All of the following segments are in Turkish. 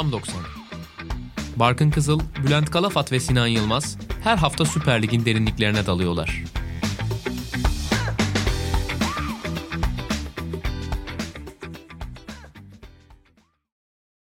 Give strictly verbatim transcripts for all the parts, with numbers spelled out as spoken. Tam doksan. Barkın Kızıl, Bülent Kalafat ve Sinan Yılmaz her hafta Süper Lig'in derinliklerine dalıyorlar.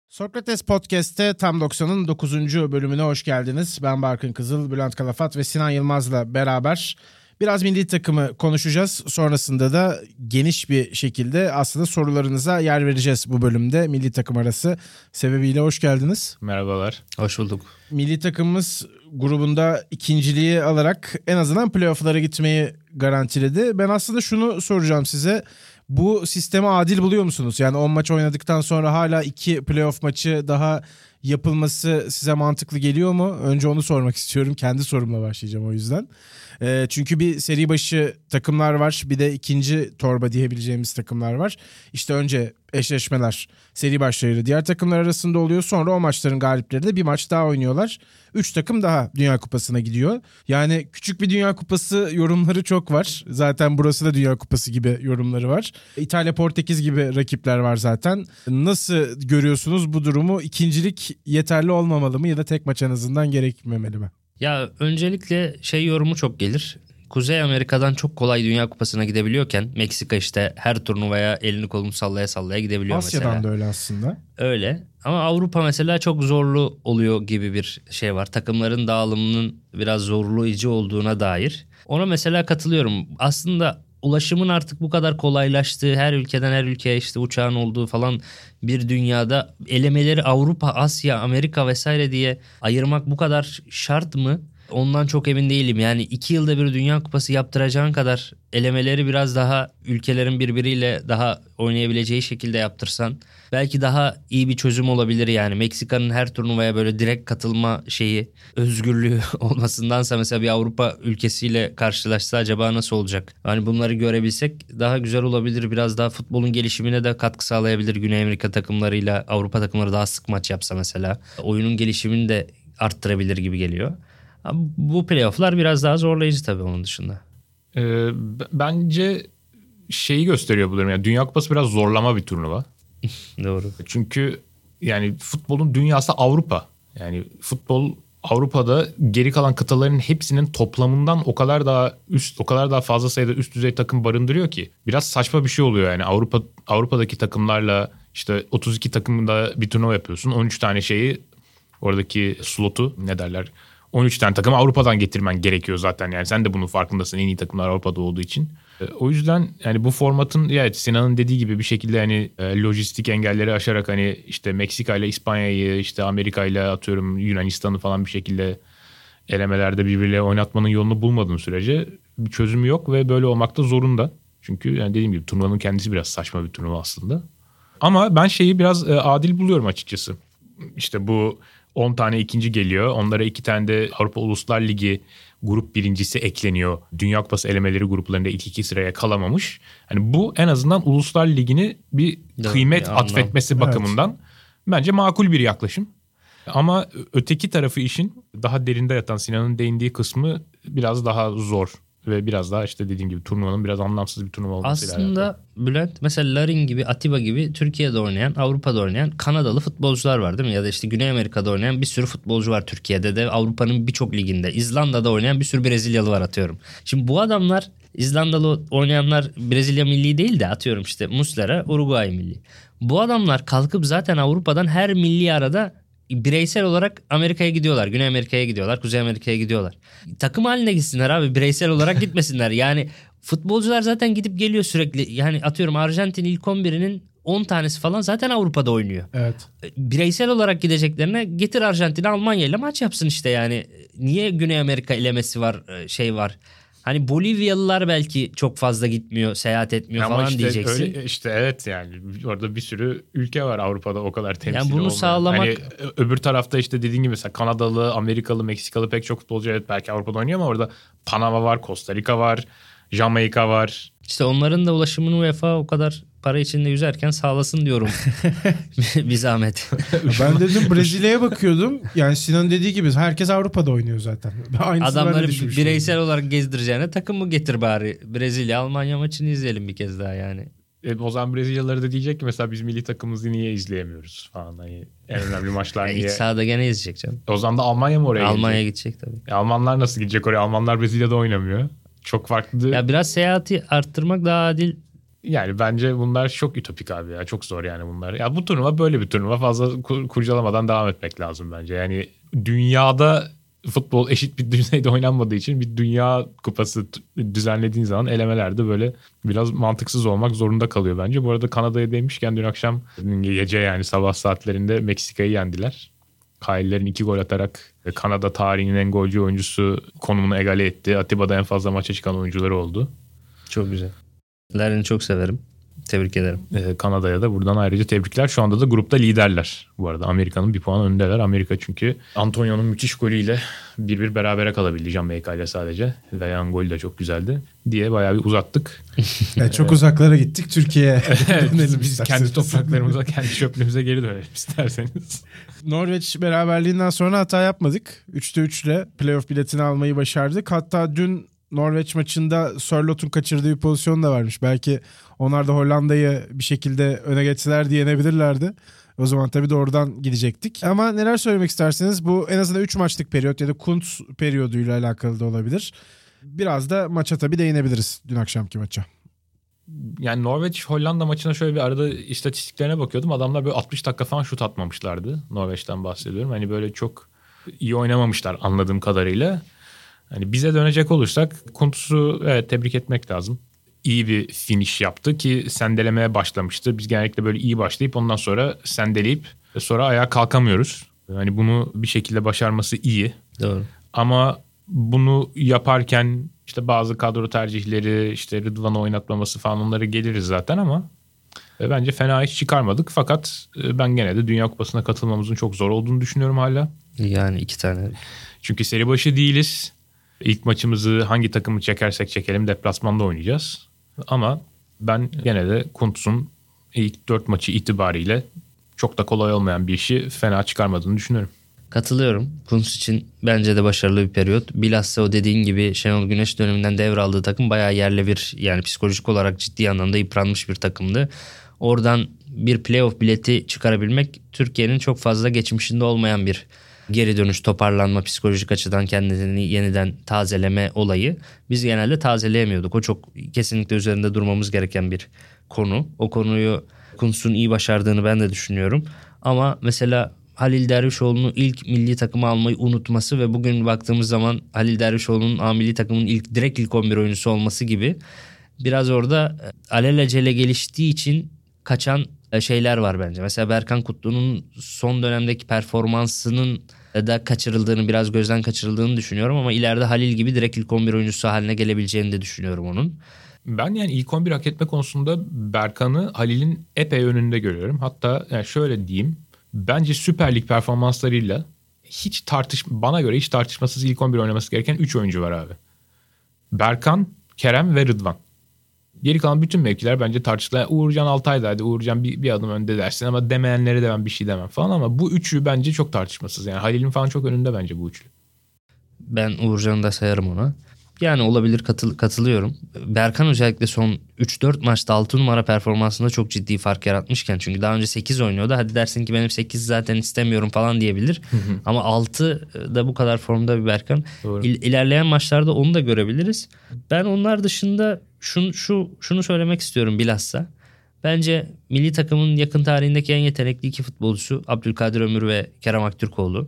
Sokrates Podcast'te Tam doksanın dokuzuncu bölümüne hoş geldiniz. Ben Barkın Kızıl, Bülent Kalafat ve Sinan Yılmaz'la beraber biraz milli takımı konuşacağız. Sonrasında da geniş bir şekilde aslında sorularınıza yer vereceğiz bu bölümde. Milli takım arası sebebiyle hoş geldiniz. Merhabalar. Hoş bulduk. Milli takımımız grubunda ikinciliği alarak en azından playoff'lara gitmeyi garantiledi. Ben aslında şunu soracağım size. Bu sistemi adil buluyor musunuz? Yani on maç oynadıktan sonra hala iki playoff maçı daha yapılması size mantıklı geliyor mu? Önce onu sormak istiyorum. Kendi sorumla başlayacağım o yüzden. E, çünkü bir seri başı takımlar var. Bir de ikinci torba diyebileceğimiz takımlar var. İşte önce eşleşmeler seri başlarıyla diğer takımlar arasında oluyor. Sonra o maçların galiplerinde bir maç daha oynuyorlar. Üç takım daha Dünya Kupası'na gidiyor. Yani küçük bir Dünya Kupası yorumları çok var. Zaten burası da Dünya Kupası gibi yorumları var. İtalya, Portekiz gibi rakipler var zaten. Nasıl görüyorsunuz bu durumu? İkincilik yeterli olmamalı mı ya da tek maç en azından gerekmemeli mi? Ya öncelikle şey yorumu çok gelir. Kuzey Amerika'dan çok kolay Dünya Kupası'na gidebiliyorken Meksika işte her turnuvaya elini kolunu sallaya sallaya gidebiliyor Asya'dan mesela. Asya'dan da öyle aslında. Öyle ama Avrupa mesela çok zorlu oluyor gibi bir şey var. Takımların dağılımının biraz zorlayıcı olduğuna dair. Ona mesela katılıyorum. Aslında ulaşımın artık bu kadar kolaylaştığı, her ülkeden her ülkeye işte uçağın olduğu falan bir dünyada elemeleri Avrupa, Asya, Amerika vesaire diye ayırmak bu kadar şart mı? Ondan çok emin değilim. Yani iki yılda bir Dünya Kupası yaptıracağın kadar elemeleri biraz daha ülkelerin birbiriyle daha oynayabileceği şekilde yaptırsan belki daha iyi bir çözüm olabilir yani. Meksika'nın her turnuvaya böyle direkt katılma şeyi, özgürlüğü olmasındansa mesela bir Avrupa ülkesiyle karşılaşsa acaba nasıl olacak? Hani bunları görebilsek daha güzel olabilir. Biraz daha futbolun gelişimine de katkı sağlayabilir. Güney Amerika takımlarıyla Avrupa takımları daha sık maç yapsa mesela. Oyunun gelişimini de arttırabilir gibi geliyor. Bu playofflar biraz daha zorlayıcı tabii onun dışında. Ee, b- bence şeyi gösteriyor bu durum. Yani Dünya Kupası biraz zorlama bir turnuva. Doğru. Çünkü yani futbolun dünyası Avrupa. Yani futbol Avrupa'da geri kalan kıtaların hepsinin toplamından o kadar daha üst, o kadar daha fazla sayıda üst düzey takım barındırıyor ki biraz saçma bir şey oluyor yani. Avrupa Avrupa'daki takımlarla işte otuz iki takımda bir turnuva yapıyorsun. on üç tane şeyi oradaki slotu ne derler? on üç tane takımı Avrupa'dan getirmen gerekiyor zaten yani sen de bunun farkındasın en iyi takımlar Avrupa'da olduğu için. O yüzden yani bu formatın evet Sinan'ın dediği gibi bir şekilde hani e, lojistik engelleri aşarak hani işte Meksika ile İspanya'yı işte Amerika ile atıyorum Yunanistan'ı falan bir şekilde elemelerde birbirleriyle oynatmanın yolunu bulmadığın sürece bir çözümü yok ve böyle olmakta zorunda. Çünkü yani dediğim gibi turnuvanın kendisi biraz saçma bir turnuva aslında. Ama ben şeyi biraz e, adil buluyorum açıkçası. İşte bu on tane ikinci geliyor. Onlara iki tane de Avrupa Uluslar Ligi grup birincisi ekleniyor. Dünya Kupası elemeleri gruplarında ilk iki sıraya kalamamış. Yani bu en azından Uluslar Ligi'ni bir evet, kıymet bir atfetmesi bakımından evet. Bence makul bir yaklaşım. Ama öteki tarafı işin daha derinde yatan Sinan'ın değindiği kısmı biraz daha zor. Ve biraz daha işte dediğim gibi turnuvanın biraz anlamsız bir turnuva olmasıyla alakalı. Aslında Bülent mesela Larin gibi, Atiba gibi Türkiye'de oynayan, Avrupa'da oynayan Kanadalı futbolcular var değil mi? Ya da işte Güney Amerika'da oynayan bir sürü futbolcu var Türkiye'de de. Avrupa'nın birçok liginde. İzlanda'da oynayan bir sürü Brezilyalı var atıyorum. Şimdi bu adamlar İzlandalı oynayanlar Brezilya milli değil de atıyorum işte Muslera, Uruguay milli. Bu adamlar kalkıp zaten Avrupa'dan her milli arada bireysel olarak Amerika'ya gidiyorlar. Güney Amerika'ya gidiyorlar. Kuzey Amerika'ya gidiyorlar. Takım haline gitsinler abi. Bireysel olarak gitmesinler. Yani futbolcular zaten gidip geliyor sürekli. Yani atıyorum Arjantin ilk on birinin on tanesi falan zaten Avrupa'da oynuyor. Evet. Bireysel olarak gideceklerine getir Arjantin'i Almanya ile maç yapsın işte yani. Niye Güney Amerika elemesi var şey var. Hani Bolivyalılar belki çok fazla gitmiyor, seyahat etmiyor ama falan işte diyeceksin. Öyle, işte evet yani orada bir sürü ülke var Avrupa'da o kadar temsil olmayan. Yani bunu olmayan. Sağlamak... Hani öbür tarafta işte dediğin gibi mesela Kanadalı, Amerikalı, Meksikalı pek çok futbolcu evet belki Avrupa'da oynuyor ama orada Panama var, Costa Rica var, Jamaika var. İşte onların da ulaşımını UEFA o kadar para içinde yüzerken sağlasın diyorum. Bir zahmet. Ben dedim Brezilya'ya bakıyordum. Yani Sinan dediği gibi herkes Avrupa'da oynuyor zaten. Aynısı adamları bireysel olarak gezdireceğine takım mı getir bari. Brezilya Almanya maçını izleyelim bir kez daha yani. E, o zaman Brezilyalıları da diyecek ki mesela biz milli takımımızı niye izleyemiyoruz falan. Hani en önemli maçlar niye? İç sahada gene izleyecek canım. O zaman da Almanya mı oraya Almanya'ya gidecek? Almanya'ya gidecek tabii. E, Almanlar nasıl gidecek oraya? Almanlar Brezilya'da oynamıyor. Çok farklı. Ya biraz seyahati arttırmak daha adil. Yani bence bunlar çok ütopik abi ya. Çok zor yani bunlar. Ya bu turnuva böyle bir turnuva. Fazla kur- kurcalamadan devam etmek lazım bence. Yani dünyada futbol eşit bir düzeyde oynanmadığı için bir Dünya Kupası düzenlediğin zaman elemelerde böyle biraz mantıksız olmak zorunda kalıyor bence. Bu arada Kanada'ya değmişken dün akşam gece yani sabah saatlerinde Meksika'yı yendiler. Kaylilerin iki gol atarak Kanada tarihinin en golcü oyuncusu konumunu egale etti. Atiba'da en fazla maça çıkan oyuncuları oldu. Çok güzel. Lerini çok severim. Tebrik ederim. Ee, Kanada'ya da buradan ayrıca tebrikler. Şu anda da grupta liderler. Bu arada Amerika'nın bir puan öndeler. Amerika çünkü Antonio'nun müthiş golüyle bir bir berabere kalabildi Jamaika ile sadece. Dayan golü de çok güzeldi diye bayağı bir uzattık. Yani çok uzaklara gittik Türkiye'ye. Evet, biz biz kendi topraklarımıza, kendi çöplüğümüze geri dönelim isterseniz. Norveç beraberliğinden sonra hata yapmadık. üçte üç ile playoff biletini almayı başardık. Hatta dün Norveç maçında Sörloth'un kaçırdığı bir pozisyon da varmış. Belki onlar da Hollanda'yı bir şekilde öne geçseler diye yenebilirlerdi. O zaman tabii doğrudan gidecektik. Ama neler söylemek isterseniz bu en azından üç maçlık periyot ya da Kuntz periyoduyla alakalı da olabilir. Biraz da maça tabii değinebiliriz dün akşamki maça. Yani Norveç-Hollanda maçına şöyle bir arada istatistiklerine bakıyordum. Adamlar böyle altmış dakika falan şut atmamışlardı. Norveç'ten bahsediyorum. Hani böyle çok iyi oynamamışlar anladığım kadarıyla. Hani bize dönecek olursak Kuntz'u evet, tebrik etmek lazım. İyi bir finish yaptı ki sendelemeye başlamıştı. Biz genellikle böyle iyi başlayıp ondan sonra sendeleyip sonra ayağa kalkamıyoruz. Hani bunu bir şekilde başarması iyi. Doğru. Ama bunu yaparken işte bazı kadro tercihleri, işte Rıdvan'ı oynatmaması falan onlara geliriz zaten ama bence fena hiç çıkarmadık. Fakat ben gene de Dünya Kupası'na katılmamızın çok zor olduğunu düşünüyorum hala. Yani iki tane. Çünkü seri başı değiliz. İlk maçımızı hangi takımı çekersek çekelim deplasmanda oynayacağız. Ama ben gene de Kuntz'un ilk dört maçı itibariyle çok da kolay olmayan bir işi fena çıkarmadığını düşünüyorum. Katılıyorum. Kuntz için bence de başarılı bir periyot. Bilhassa o dediğin gibi Şenol Güneş döneminden devraldığı takım bayağı yerle bir, yani psikolojik olarak ciddi anlamda yıpranmış bir takımdı. Oradan bir playoff bileti çıkarabilmek Türkiye'nin çok fazla geçmişinde olmayan bir geri dönüş, toparlanma, psikolojik açıdan kendini yeniden tazeleme olayı. Biz genelde tazeleyemiyorduk. O çok kesinlikle üzerinde durmamız gereken bir konu. O konuyu Kuntz'un iyi başardığını ben de düşünüyorum. Ama mesela Halil Dervişoğlu'nun ilk milli takımı almayı unutması ve bugün baktığımız zaman Halil Dervişoğlu'nun A milli takımının ilk direkt ilk on bir oyuncusu olması gibi biraz orada alelacele geliştiği için kaçan şeyler var bence. Mesela Berkan Kutlu'nun son dönemdeki performansının da kaçırıldığını, biraz gözden kaçırıldığını düşünüyorum ama ileride Halil gibi direkt ilk on bir oyuncusu haline gelebileceğini de düşünüyorum onun. Ben yani ilk on bir hak etme konusunda Berkan'ı Halil'in epey önünde görüyorum. Hatta yani şöyle diyeyim. Bence Süper Lig performanslarıyla hiç tartış bana göre hiç tartışmasız ilk on bir oynaması gereken üç oyuncu var abi. Berkan, Kerem ve Rıdvan. Geri kalan bütün mevkiler bence tartışılıyor. Uğurcan Altay'daydı. Uğurcan bir, bir adım önde dersin ama demeyenlere de ben bir şey demem falan ama bu üçü bence çok tartışmasız. Yani Halil'in falan çok önünde bence bu üçlü. Ben Uğurcan'ı da sayarım ona. Yani olabilir, katıl, katılıyorum. Berkan özellikle son üç dört maçta altı numara performansında çok ciddi fark yaratmışken. Çünkü daha önce sekiz oynuyordu. Hadi dersin ki benim sekiz zaten istemiyorum falan diyebilir. Hı hı. Ama altı da bu kadar formda bir Berkan. İl, ilerleyen maçlarda onu da görebiliriz. Ben onlar dışında şunu, şu, şunu söylemek istiyorum bilhassa. Bence milli takımın yakın tarihindeki en yetenekli iki futbolcusu Abdülkadir Ömür ve Kerem Aktürkoğlu.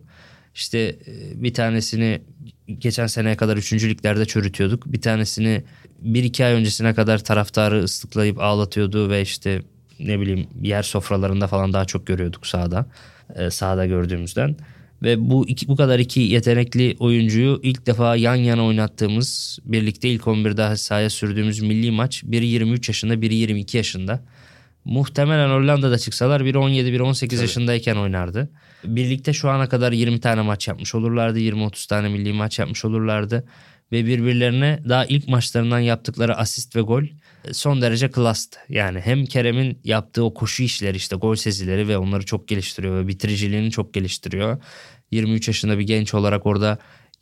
İşte bir tanesini geçen seneye kadar üçüncü liglerde çürütüyorduk. Bir tanesini bir iki ay öncesine kadar taraftarı ıslıklayıp ağlatıyordu ve işte ne bileyim yer sofralarında falan daha çok görüyorduk sahada. Ee, sahada gördüğümüzden. Ve bu iki, bu kadar iki yetenekli oyuncuyu ilk defa yan yana oynattığımız, birlikte ilk on birde sahaya sürdüğümüz milli maç. Biri yirmi üç yaşında, biri yirmi iki yaşında. Muhtemelen Hollanda'da çıksalar biri on yedi, biri on sekiz tabii yaşındayken oynardı. Birlikte şu ana kadar yirmi tane maç yapmış olurlardı. yirmi otuz tane milli maç yapmış olurlardı. Ve birbirlerine daha ilk maçlarından yaptıkları asist ve gol son derece klastı. Yani hem Kerem'in yaptığı o koşu işleri, işte gol sezileri ve onları çok geliştiriyor ve bitiriciliğini çok geliştiriyor. yirmi üç yaşında bir genç olarak orada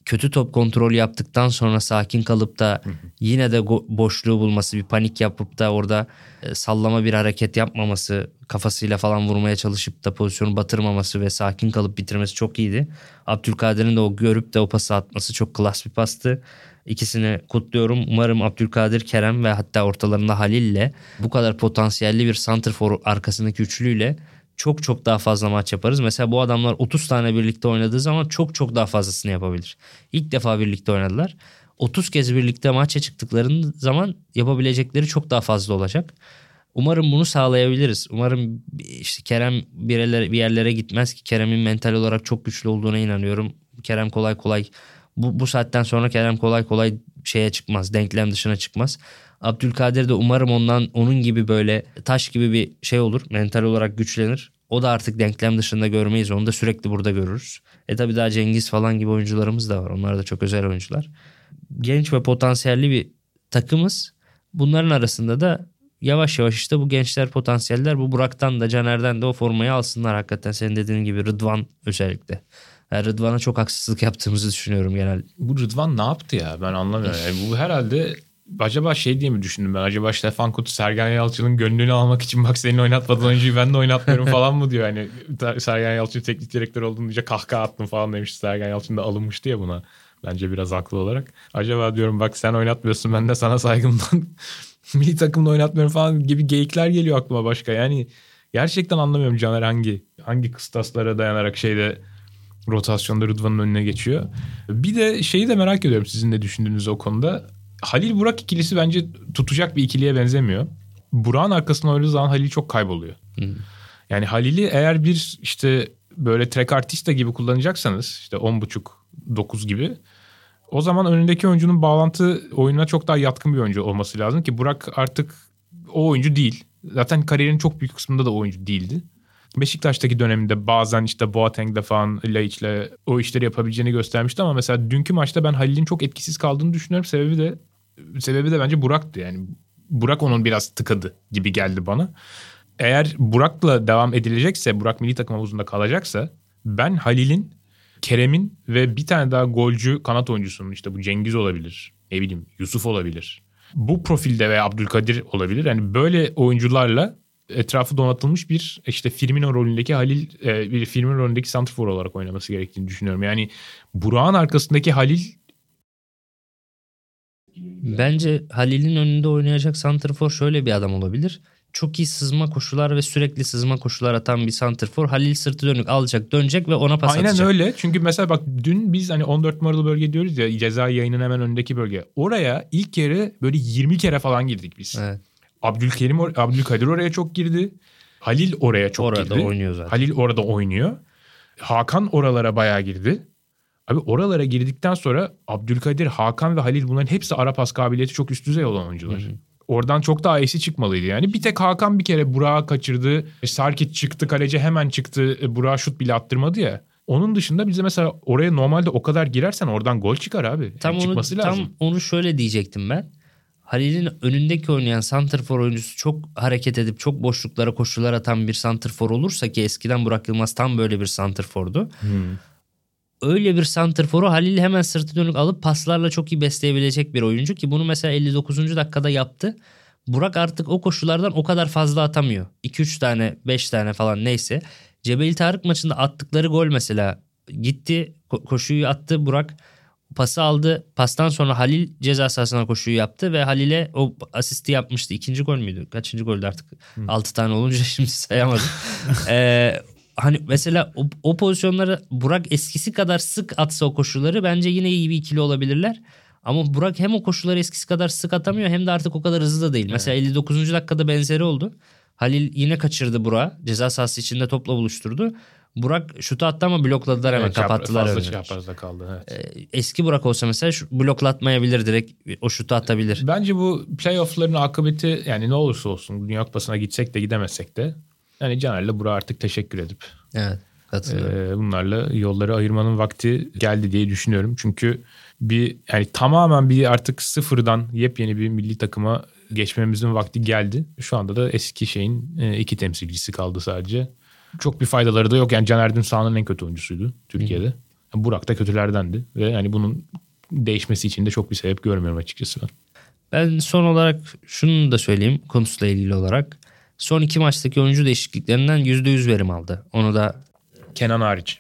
kötü top kontrolü yaptıktan sonra sakin kalıp da yine de go- boşluğu bulması, bir panik yapıp da orada e, sallama bir hareket yapmaması, kafasıyla falan vurmaya çalışıp da pozisyonu batırmaması ve sakin kalıp bitirmesi çok iyiydi. Abdülkadir'in de o görüp de o pası atması çok klas bir pastı. İkisini kutluyorum. Umarım Abdülkadir, Kerem ve hatta ortalarında Halil'le bu kadar potansiyelli bir santrfor arkasındaki üçlüyle çok çok daha fazla maç yaparız. Mesela bu adamlar otuz tane birlikte oynadığı zaman çok çok daha fazlasını yapabilir. İlk defa birlikte oynadılar. otuz kez birlikte maça çıktıkları zaman yapabilecekleri çok daha fazla olacak. Umarım bunu sağlayabiliriz. Umarım işte Kerem bir yerlere, bir yerlere gitmez ki. Kerem'in mental olarak çok güçlü olduğuna inanıyorum. Kerem kolay kolay bu, bu saatten sonra Kerem kolay kolay şeye çıkmaz. Denklem dışına çıkmaz. Abdülkadir de umarım ondan onun gibi böyle taş gibi bir şey olur. Mental olarak güçlenir. O da artık denklem dışında görmeyiz. Onu da sürekli burada görürüz. E tabii daha Cengiz falan gibi oyuncularımız da var. Onlar da çok özel oyuncular. Genç ve potansiyelli bir takımız. Bunların arasında da yavaş yavaş işte bu gençler, potansiyeller, bu Burak'tan da Caner'den de o formayı alsınlar hakikaten. Senin dediğin gibi Rıdvan özellikle. Yani Rıdvan'a çok haksızlık yaptığımızı düşünüyorum genelde. Bu Rıdvan ne yaptı ya? Ben anlamıyorum. Yani bu herhalde acaba şey diye mi düşündüm ben? Acaba Stefan Kutu Sergen Yalçın'ın gönlünü almak için bak senin oynatmadığın oyuncuyu ben de oynatmıyorum falan mı diyor. Hani Sergen Yalçın teknik direktör olduğunu diye kahkaha attım falan demişti. Sergen Yalçın da alınmıştı ya buna. Bence biraz haklı olarak. Acaba diyorum bak sen oynatmıyorsun, ben de sana saygımdan milli takımda oynatmıyorum falan gibi geyikler geliyor aklıma başka. Yani gerçekten anlamıyorum Caner hangi hangi kıstaslara dayanarak şeyde rotasyonda Rıdvan'ın önüne geçiyor. Bir de şeyi de merak ediyorum sizin de düşündüğünüz o konuda. Halil Burak ikilisi bence tutacak bir ikiliye benzemiyor. Burak'ın arkasına oynadığı zaman Halil çok kayboluyor. Hmm. Yani Halil'i eğer bir işte böyle trek artista gibi kullanacaksanız işte on buçuk dokuz gibi, o zaman önündeki oyuncunun bağlantı oyununa çok daha yatkın bir oyuncu olması lazım ki Burak artık o oyuncu değil. Zaten kariyerin çok büyük kısmında da o oyuncu değildi. Beşiktaş'taki döneminde bazen işte Boateng'de falan Laiç'le o işleri yapabileceğini göstermişti ama mesela dünkü maçta ben Halil'in çok etkisiz kaldığını düşünüyorum. Sebebi de sebebi de bence Burak'tı yani. Burak onun biraz tıkadı gibi geldi bana. Eğer Burak'la devam edilecekse, Burak milli takım havuzunda kalacaksa ben Halil'in, Kerem'in ve bir tane daha golcü kanat oyuncusunun, işte bu Cengiz olabilir, ne bileyim Yusuf olabilir, bu profilde veya Abdülkadir olabilir. Yani böyle oyuncularla etrafı donatılmış bir işte Firmino rolündeki Halil, bir Firmino rolündeki santrfor olarak oynaması gerektiğini düşünüyorum. Yani Burak'ın arkasındaki Halil, bence Halil'in önünde oynayacak santrfor şöyle bir adam olabilir. Çok iyi sızma koşular ve sürekli sızma koşular atan bir santrfor. Halil sırtı dönük alacak, dönecek ve ona pas Aynen atacak. Aynen öyle. Çünkü mesela bak dün biz hani on dört numaralı bölge diyoruz ya, ceza yayının hemen önündeki bölge. Oraya ilk yarı böyle yirmi kere falan girdik biz. Evet. Abdülkerim, Abdülkadir oraya çok girdi. Halil oraya çok orada girdi. Orada oynuyor zaten. Halil orada oynuyor. Hakan oralara bayağı girdi. Abi oralara girdikten sonra Abdülkadir, Hakan ve Halil, bunların hepsi ara pas kabiliyeti çok üst düzey olan oyuncular. Hı hı. Oradan çok daha iyisi çıkmalıydı yani. Bir tek Hakan bir kere Burak'ı kaçırdı. Sarkit çıktı, kaleci hemen çıktı. Burak'a şut bile attırmadı ya. Onun dışında bize mesela oraya normalde o kadar girersen oradan gol çıkar abi. Tam yani onu, çıkması lazım. Tam onu şöyle diyecektim ben. Halil'in önündeki oynayan santrfor oyuncusu çok hareket edip çok boşluklara koşular atan bir santrfor olursa, ki eskiden Burak Yılmaz tam böyle bir santrfordu. Hmm. Öyle bir santrforu Halil hemen sırtı dönük alıp paslarla çok iyi besleyebilecek bir oyuncu ki bunu mesela elli dokuzuncu dakikada yaptı. Burak artık o koşulardan o kadar fazla atamıyor. iki üç tane, beş tane falan neyse. Cebelitarık maçında attıkları gol mesela, gitti koşuyu attı Burak, pası aldı. Pastan sonra Halil ceza sahasına koşuyu yaptı ve Halil'e o asisti yapmıştı. İkinci gol müydü? Kaçıncı goldü artık? Hmm. altı tane olunca şimdi sayamadım. Eee Hani mesela o, o pozisyonlara Burak eskisi kadar sık atsa o koşuları bence yine iyi bir ikili olabilirler. Ama Burak hem o koşuları eskisi kadar sık atamıyor hem de artık o kadar hızlı da değil. Evet. Mesela elli dokuzuncu dakikada benzeri oldu. Halil yine kaçırdı Burak'ı. Ceza sahası içinde topla buluşturdu. Burak şutu attı ama blokladılar hemen, evet, kapattılar. Fazla çaprazda kaldı. Evet. Eski Burak olsa mesela bloklatmayabilir, direkt o şutu atabilir. Bence bu playoff'ların akıbeti, yani ne olursa olsun Dünya Kupası'na gitsek de gidemezsek de, yani Caner'le Burak'a artık teşekkür edip evet, e, bunlarla yolları ayırmanın vakti geldi diye düşünüyorum. Çünkü bir yani tamamen bir artık sıfırdan yepyeni bir milli takıma geçmemizin vakti geldi. Şu anda da eski şeyin e, iki temsilcisi kaldı sadece. Çok bir faydaları da yok. Yani Caner dün sahanın en kötü oyuncusuydu Türkiye'de. Hı. Burak da kötülerdendi ve yani bunun değişmesi için de çok bir sebep görmüyorum açıkçası ben. Ben son olarak şunu da söyleyeyim konusuyla ilgili olarak. Son iki maçtaki oyuncu değişikliklerinden yüzde yüz verim aldı. Onu da Kenan hariç.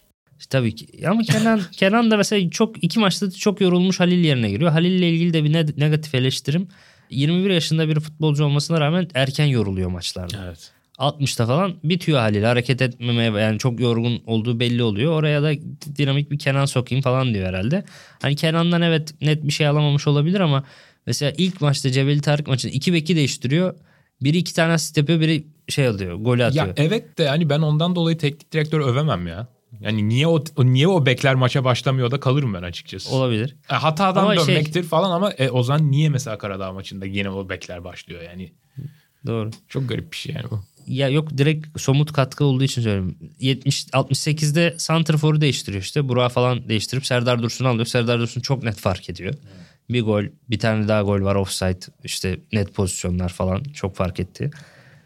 Tabii ki. Ama Kenan Kenan da mesela çok iki maçta çok yorulmuş Halil yerine giriyor. Halil ile ilgili de bir negatif eleştirim. yirmi bir yaşında bir futbolcu olmasına rağmen erken yoruluyor maçlarda. Evet. altmışta falan bitiyor Halil. Hareket etmemeye, yani çok yorgun olduğu belli oluyor. Oraya da dinamik bir Kenan sokayım falan diyor herhalde. Hani Kenan'dan evet net bir şey alamamış olabilir ama mesela ilk maçta Cebelitarık maçında iki beki değiştiriyor. Biri iki tane asist yapıyor, biri şey alıyor, golü atıyor. Ya evet de yani ben ondan dolayı teknik direktörü övemem ya. Yani niye o niye o bekler maça başlamıyor da kalırım ben açıkçası. Olabilir. Yani hatadan ama dönmektir şey... falan ama e, Ozan niye mesela Karadağ maçında yine o bekler başlıyor yani. Doğru. Çok garip bir şey yani bu. Ya yok direkt somut katkı olduğu için söylüyorum. yetmiş altmış sekizde santrforu değiştiriyor işte. Burak'ı falan değiştirip Serdar Dursun'u alıyor. Serdar Dursun çok net fark ediyor. Evet. Bir gol, bir tane daha gol var offside. İşte net pozisyonlar falan çok fark etti.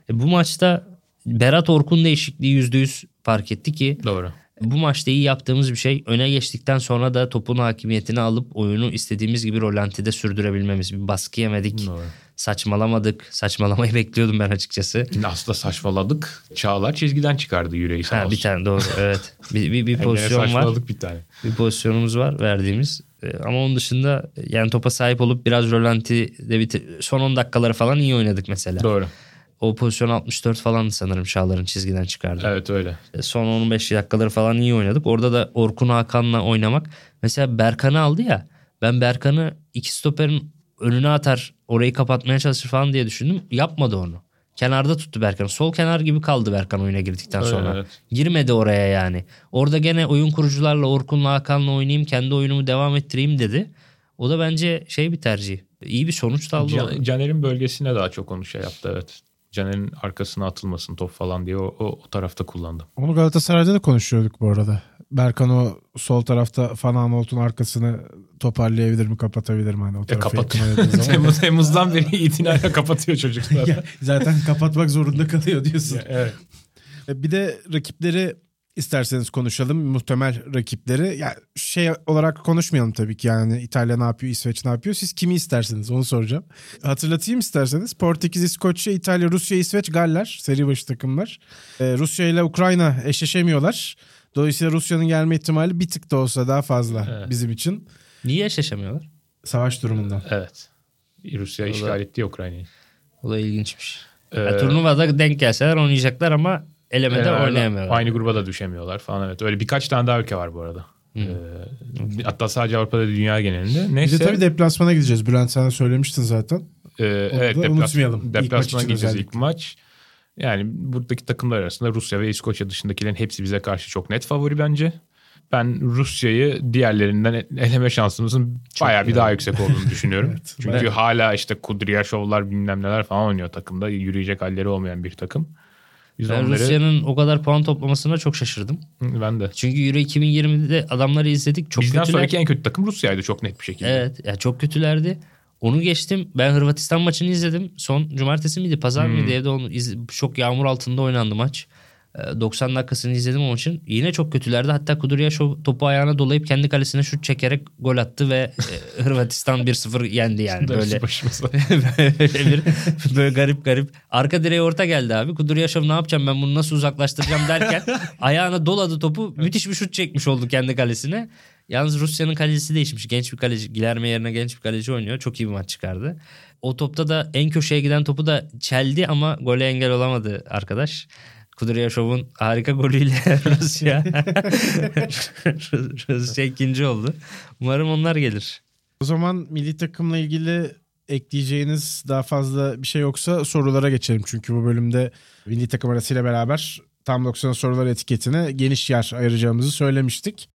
E bu maçta Berat Orkun değişikliği yüzde yüz fark etti ki. Doğru. Bu maçta iyi yaptığımız bir şey öne geçtikten sonra da topun hakimiyetini alıp oyunu istediğimiz gibi rolantide sürdürebilmemiz. Bir baskı yemedik. Doğru. Saçmalamadık. Saçmalamayı bekliyordum ben açıkçası. Aslında saçmaladık. Çağlar çizgiden çıkardı yüreği sağ olsun. Bir tane doğru evet. Bir, bir, bir pozisyon saçmaladık var. Bir tane. Bir pozisyonumuz var verdiğimiz. Ama onun dışında yani topa sahip olup biraz rölantide bitir. Son on dakikaları falan iyi oynadık mesela. Doğru. O pozisyon altmış dört falan sanırım Çağlar'ın çizgiden çıkardı. Evet öyle. Son on on beş dakikaları falan iyi oynadık. Orada da Orkun Hakan'la oynamak. Mesela Berkan'ı aldı ya. Ben Berkan'ı iki stoperin önüne atar, orayı kapatmaya çalışır falan diye düşündüm. Yapmadı onu. Kenarda tuttu Berkan'ı. Sol kenar gibi kaldı Berkan oyuna girdikten sonra. Evet. Girmedi oraya yani. Orada gene oyun kurucularla Orkun'la Hakan'la oynayayım, kendi oyunumu devam ettireyim dedi. O da bence şey bir tercih. İyi bir sonuç da aldı. Can- Caner'in bölgesine daha çok onu şey yaptı evet. Caner'in arkasına atılmasın top falan diye o, o, o tarafta kullandım. Onu Galatasaray'da da konuşuyorduk bu arada. Berkan o sol tarafta Fanaolt'un arkasını toparlayabilir mi, kapatabilir mi? Hani o e kapatıyor. Temmuz, Temmuz'dan beri itinayla kapatıyor çocuklar. Ya, zaten kapatmak zorunda kalıyor diyorsun. Ya, evet. Bir de rakipleri isterseniz konuşalım. Muhtemel rakipleri. Ya şey olarak konuşmayalım tabii ki. Yani İtalya ne yapıyor, İsveç ne yapıyor? Siz kimi isterseniz onu soracağım. Hatırlatayım isterseniz. Portekiz, İskoçya, İtalya, Rusya, İsveç, Galler. Seri başı takımlar. Ee, Rusya ile Ukrayna eşleşemiyorlar. Dolayısıyla Rusya'nın gelme ihtimali bir tık da olsa daha fazla evet. bizim için. Niye eşleşemiyorlar? Savaş durumundan. Evet. Rusya o işgal da, etti Ukrayna'yı. O da ilginçmiş. Ee, yani turnuvada denk gelseler oynayacaklar ama elemede oynayamıyorlar. Aynı gruba da düşemiyorlar falan evet. Öyle birkaç tane daha ülke var bu arada. Hmm. Ee, hatta sadece Avrupa'da dünya genelinde. Neyse. Biz de tabii deplasmana gideceğiz. Bülent sana söylemiştin zaten. Ee, evet deplasmana, deplasmana gideceğiz ilk maç. Yani buradaki takımlar arasında Rusya ve İskoçya dışındakilerin hepsi bize karşı çok net favori bence. Ben Rusya'yı diğerlerinden eleme şansımızın çok bayağı bir yani. Daha yüksek olduğunu düşünüyorum. Evet, çünkü bayağı. Hala işte Kudryashovlar bilmem neler falan oynuyor takımda. Yürüyecek halleri olmayan bir takım. Biz ben onları... Rusya'nın o kadar puan toplamasına çok şaşırdım. Ben de. Çünkü Euro iki bin yirmide adamları izledik. Çok bizden kötüler. Sonraki en kötü takım Rusya'ydı çok net bir şekilde. Evet ya çok kötülerdi. Onu geçtim. Ben Hırvatistan maçını izledim. Son cumartesi miydi? Pazar hmm. mıydı? Evde onu iz... çok yağmur altında oynandı maç. doksan dakikasını izledim onun için. Yine çok kötülerdi. Hatta Kudryashov topu ayağına dolayıp kendi kalesine şut çekerek gol attı ve Hırvatistan bir sıfır yendi yani. Böyle böyle, bir, böyle garip garip. Arka direğe orta geldi abi. Kudryashov ne yapacağım ben bunu nasıl uzaklaştıracağım derken ayağına doladı topu. Müthiş bir şut çekmiş oldu kendi kalesine. Yalnız Rusya'nın kalecisi değişmiş. Genç bir kaleci. Giler yerine genç bir kaleci oynuyor. Çok iyi bir maç çıkardı. O topta da en köşeye giden topu da çeldi ama gole engel olamadı arkadaş. Kudryashov'un harika golüyle Rusya Rusya ikinci oldu. Umarım onlar gelir. O zaman milli takımla ilgili ekleyeceğiniz daha fazla bir şey yoksa sorulara geçelim. Çünkü bu bölümde milli takım arasıyla beraber tam doksan sorular etiketine geniş yer ayıracağımızı söylemiştik.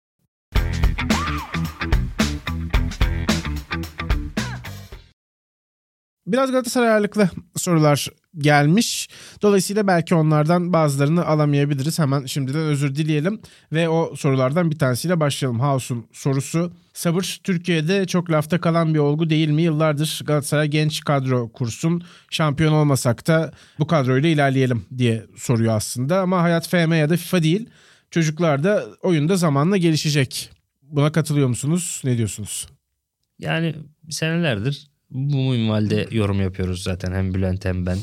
Biraz Galatasaray ağırlıklı sorular gelmiş. Dolayısıyla belki onlardan bazılarını alamayabiliriz. Hemen şimdiden özür dileyelim ve o sorulardan bir tanesiyle başlayalım. House'un sorusu. Sabır Türkiye'de çok lafta kalan bir olgu değil mi? Yıllardır Galatasaray genç kadro kursun. Şampiyon olmasak da bu kadroyla ilerleyelim diye soruyor aslında. Ama hayat F M ya da FIFA değil. Çocuklar da oyunda zamanla gelişecek. Buna katılıyor musunuz? Ne diyorsunuz? Yani senelerdir bu minvalde yorum yapıyoruz zaten, hem Bülent hem ben.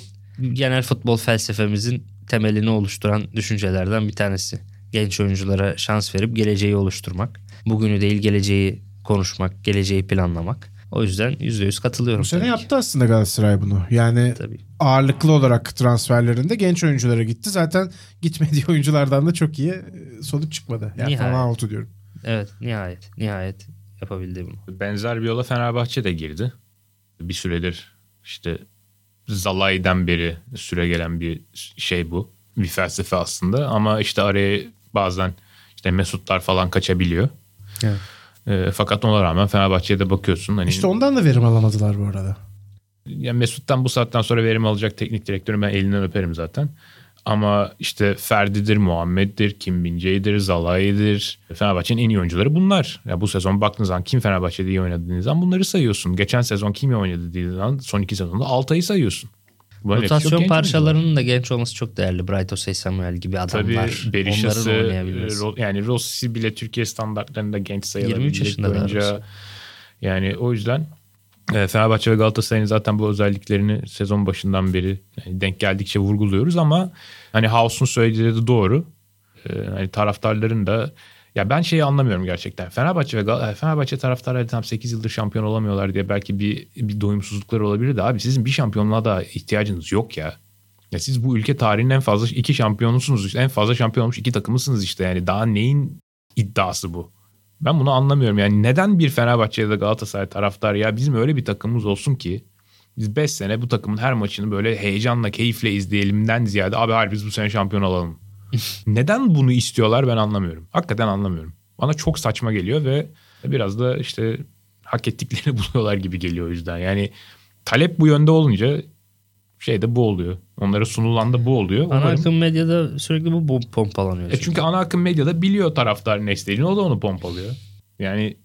Genel futbol felsefemizin temelini oluşturan düşüncelerden bir tanesi. Genç oyunculara şans verip geleceği oluşturmak. Bugünü değil geleceği konuşmak, geleceği planlamak. O yüzden yüzde yüz katılıyorum. Bu sene yaptı aslında Galatasaray bunu. Yani tabii. Ağırlıklı olarak transferlerinde genç oyunculara gitti. Zaten gitmediği oyunculardan da çok iyi sonuç çıkmadı. Yani falan altı diyorum. Evet, nihayet. Nihayet yapabildi bunu. Benzer bir yola Fenerbahçe de girdi. Bir süredir işte Zalai'den beri süre gelen bir şey bu. Bir felsefe aslında ama işte araya bazen işte Mesutlar falan kaçabiliyor. Evet. E, fakat ona rağmen Fenerbahçe'ye de bakıyorsun. Hani... İşte ondan da verim alamadılar bu arada. Yani Mesut'tan bu saatten sonra verim alacak teknik direktörü ben elinden öperim zaten. Ama işte Ferdi'dir, Muhammed'dir, Kim Bince'dir, Zalai'dir. Fenerbahçe'nin en iyi oyuncuları bunlar. Ya bu sezon baktığınız zaman kim Fenerbahçe'de iyi oynadı dediğiniz zaman bunları sayıyorsun. Geçen sezon kim iyi oynadı dediğiniz zaman son iki sezonda Altay'ı sayıyorsun. Böyle rotasyon parçalarının da genç olması çok değerli. Bright Osei Samuel gibi adamlar. Tabii Berisha'sı, yani Rossi bile Türkiye standartlarında genç sayılabilecek. yirmi üç yaşında daha. Yani o yüzden Fenerbahçe ve Galatasaray'ın zaten bu özelliklerini sezon başından beri denk geldikçe vurguluyoruz ama hani House'un söylediği de doğru. Hani taraftarların da ya ben şeyi anlamıyorum gerçekten. Fenerbahçe ve Gal- Fenerbahçe taraftarları tam sekiz yıldır şampiyon olamıyorlar diye belki bir bir doyumsuzlukları olabilir de abi sizin bir şampiyonluğa da ihtiyacınız yok ya. Ya siz bu ülke tarihinin en fazla iki şampiyonusunuz. İşte. En fazla şampiyon olmuş iki takımısınız işte. Yani daha neyin iddiası bu? Ben bunu anlamıyorum. Yani neden bir Fenerbahçe ya da Galatasaray taraftarı ya bizim öyle bir takımımız olsun ki biz beş sene bu takımın her maçını böyle heyecanla, keyifle izleyelimden ziyade abi hayır biz bu sene şampiyon olalım. Neden bunu istiyorlar ben anlamıyorum. Hakikaten anlamıyorum. Bana çok saçma geliyor ve biraz da işte hak ettiklerini buluyorlar gibi geliyor o yüzden. Yani talep bu yönde olunca şey de bu oluyor. Onlara sunulan da bu oluyor. Ana Umarım... akım medyada sürekli bu pompalanıyor. E çünkü ana akım medyada biliyor taraftar ne istediğini, o da onu pompalıyor. Yani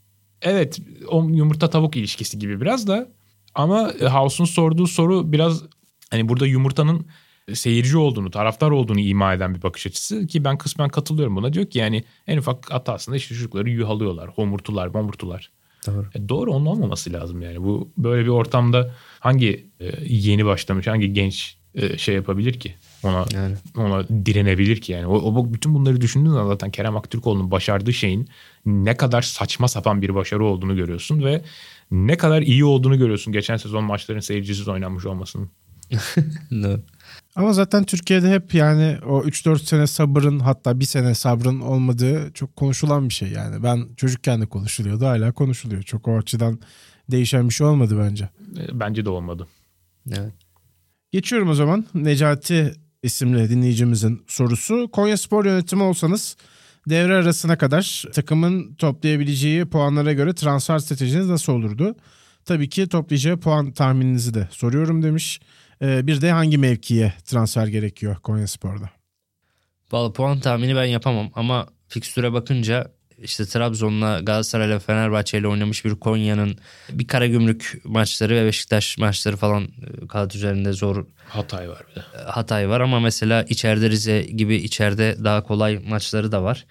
evet o yumurta tavuk ilişkisi gibi biraz da ama House'un sorduğu soru biraz hani burada yumurtanın seyirci olduğunu, taraftar olduğunu ima eden bir bakış açısı ki ben kısmen katılıyorum buna. Diyor ki yani en ufak hatasında işte çocukları yuhalıyorlar, homurtular, homurtular. Doğru. E doğru, onun olmaması lazım yani. Bu böyle bir ortamda hangi e, yeni başlamış, hangi genç e, şey yapabilir ki? Ona yani. Ona direnebilir ki yani. O, o bütün bunları düşündüğünde zaten Kerem Aktürkoğlu'nun başardığı şeyin ne kadar saçma sapan bir başarı olduğunu görüyorsun ve ne kadar iyi olduğunu görüyorsun geçen sezon maçların seyircisiz oynanmış olmasının. Doğru. Ama zaten Türkiye'de hep yani o üç dört sene sabrın, hatta bir sene sabrın olmadığı çok konuşulan bir şey yani. Ben çocukken de konuşuluyordu, hala konuşuluyor. Çok o açıdan değişen bir şey olmadı bence. Bence de olmadı. Evet. Geçiyorum o zaman. Necati isimli dinleyicimizin sorusu. Konya Spor yönetimi olsanız devre arasına kadar takımın toplayabileceği puanlara göre transfer stratejiniz nasıl olurdu? Tabii ki toplayacağı puan tahmininizi de soruyorum demiş. Bir de hangi mevkiye transfer gerekiyor Konyaspor'da? Vallahi puan tahmini ben yapamam ama fikstüre bakınca işte Trabzon'la, Galatasaray'la, Fenerbahçe'yle oynamış bir Konya'nın bir Karagümrük maçları ve Beşiktaş maçları falan kağıt üzerinde zor. Hatay var bir de. Hatay var ama mesela içeride Rize gibi içeride daha kolay maçları da var.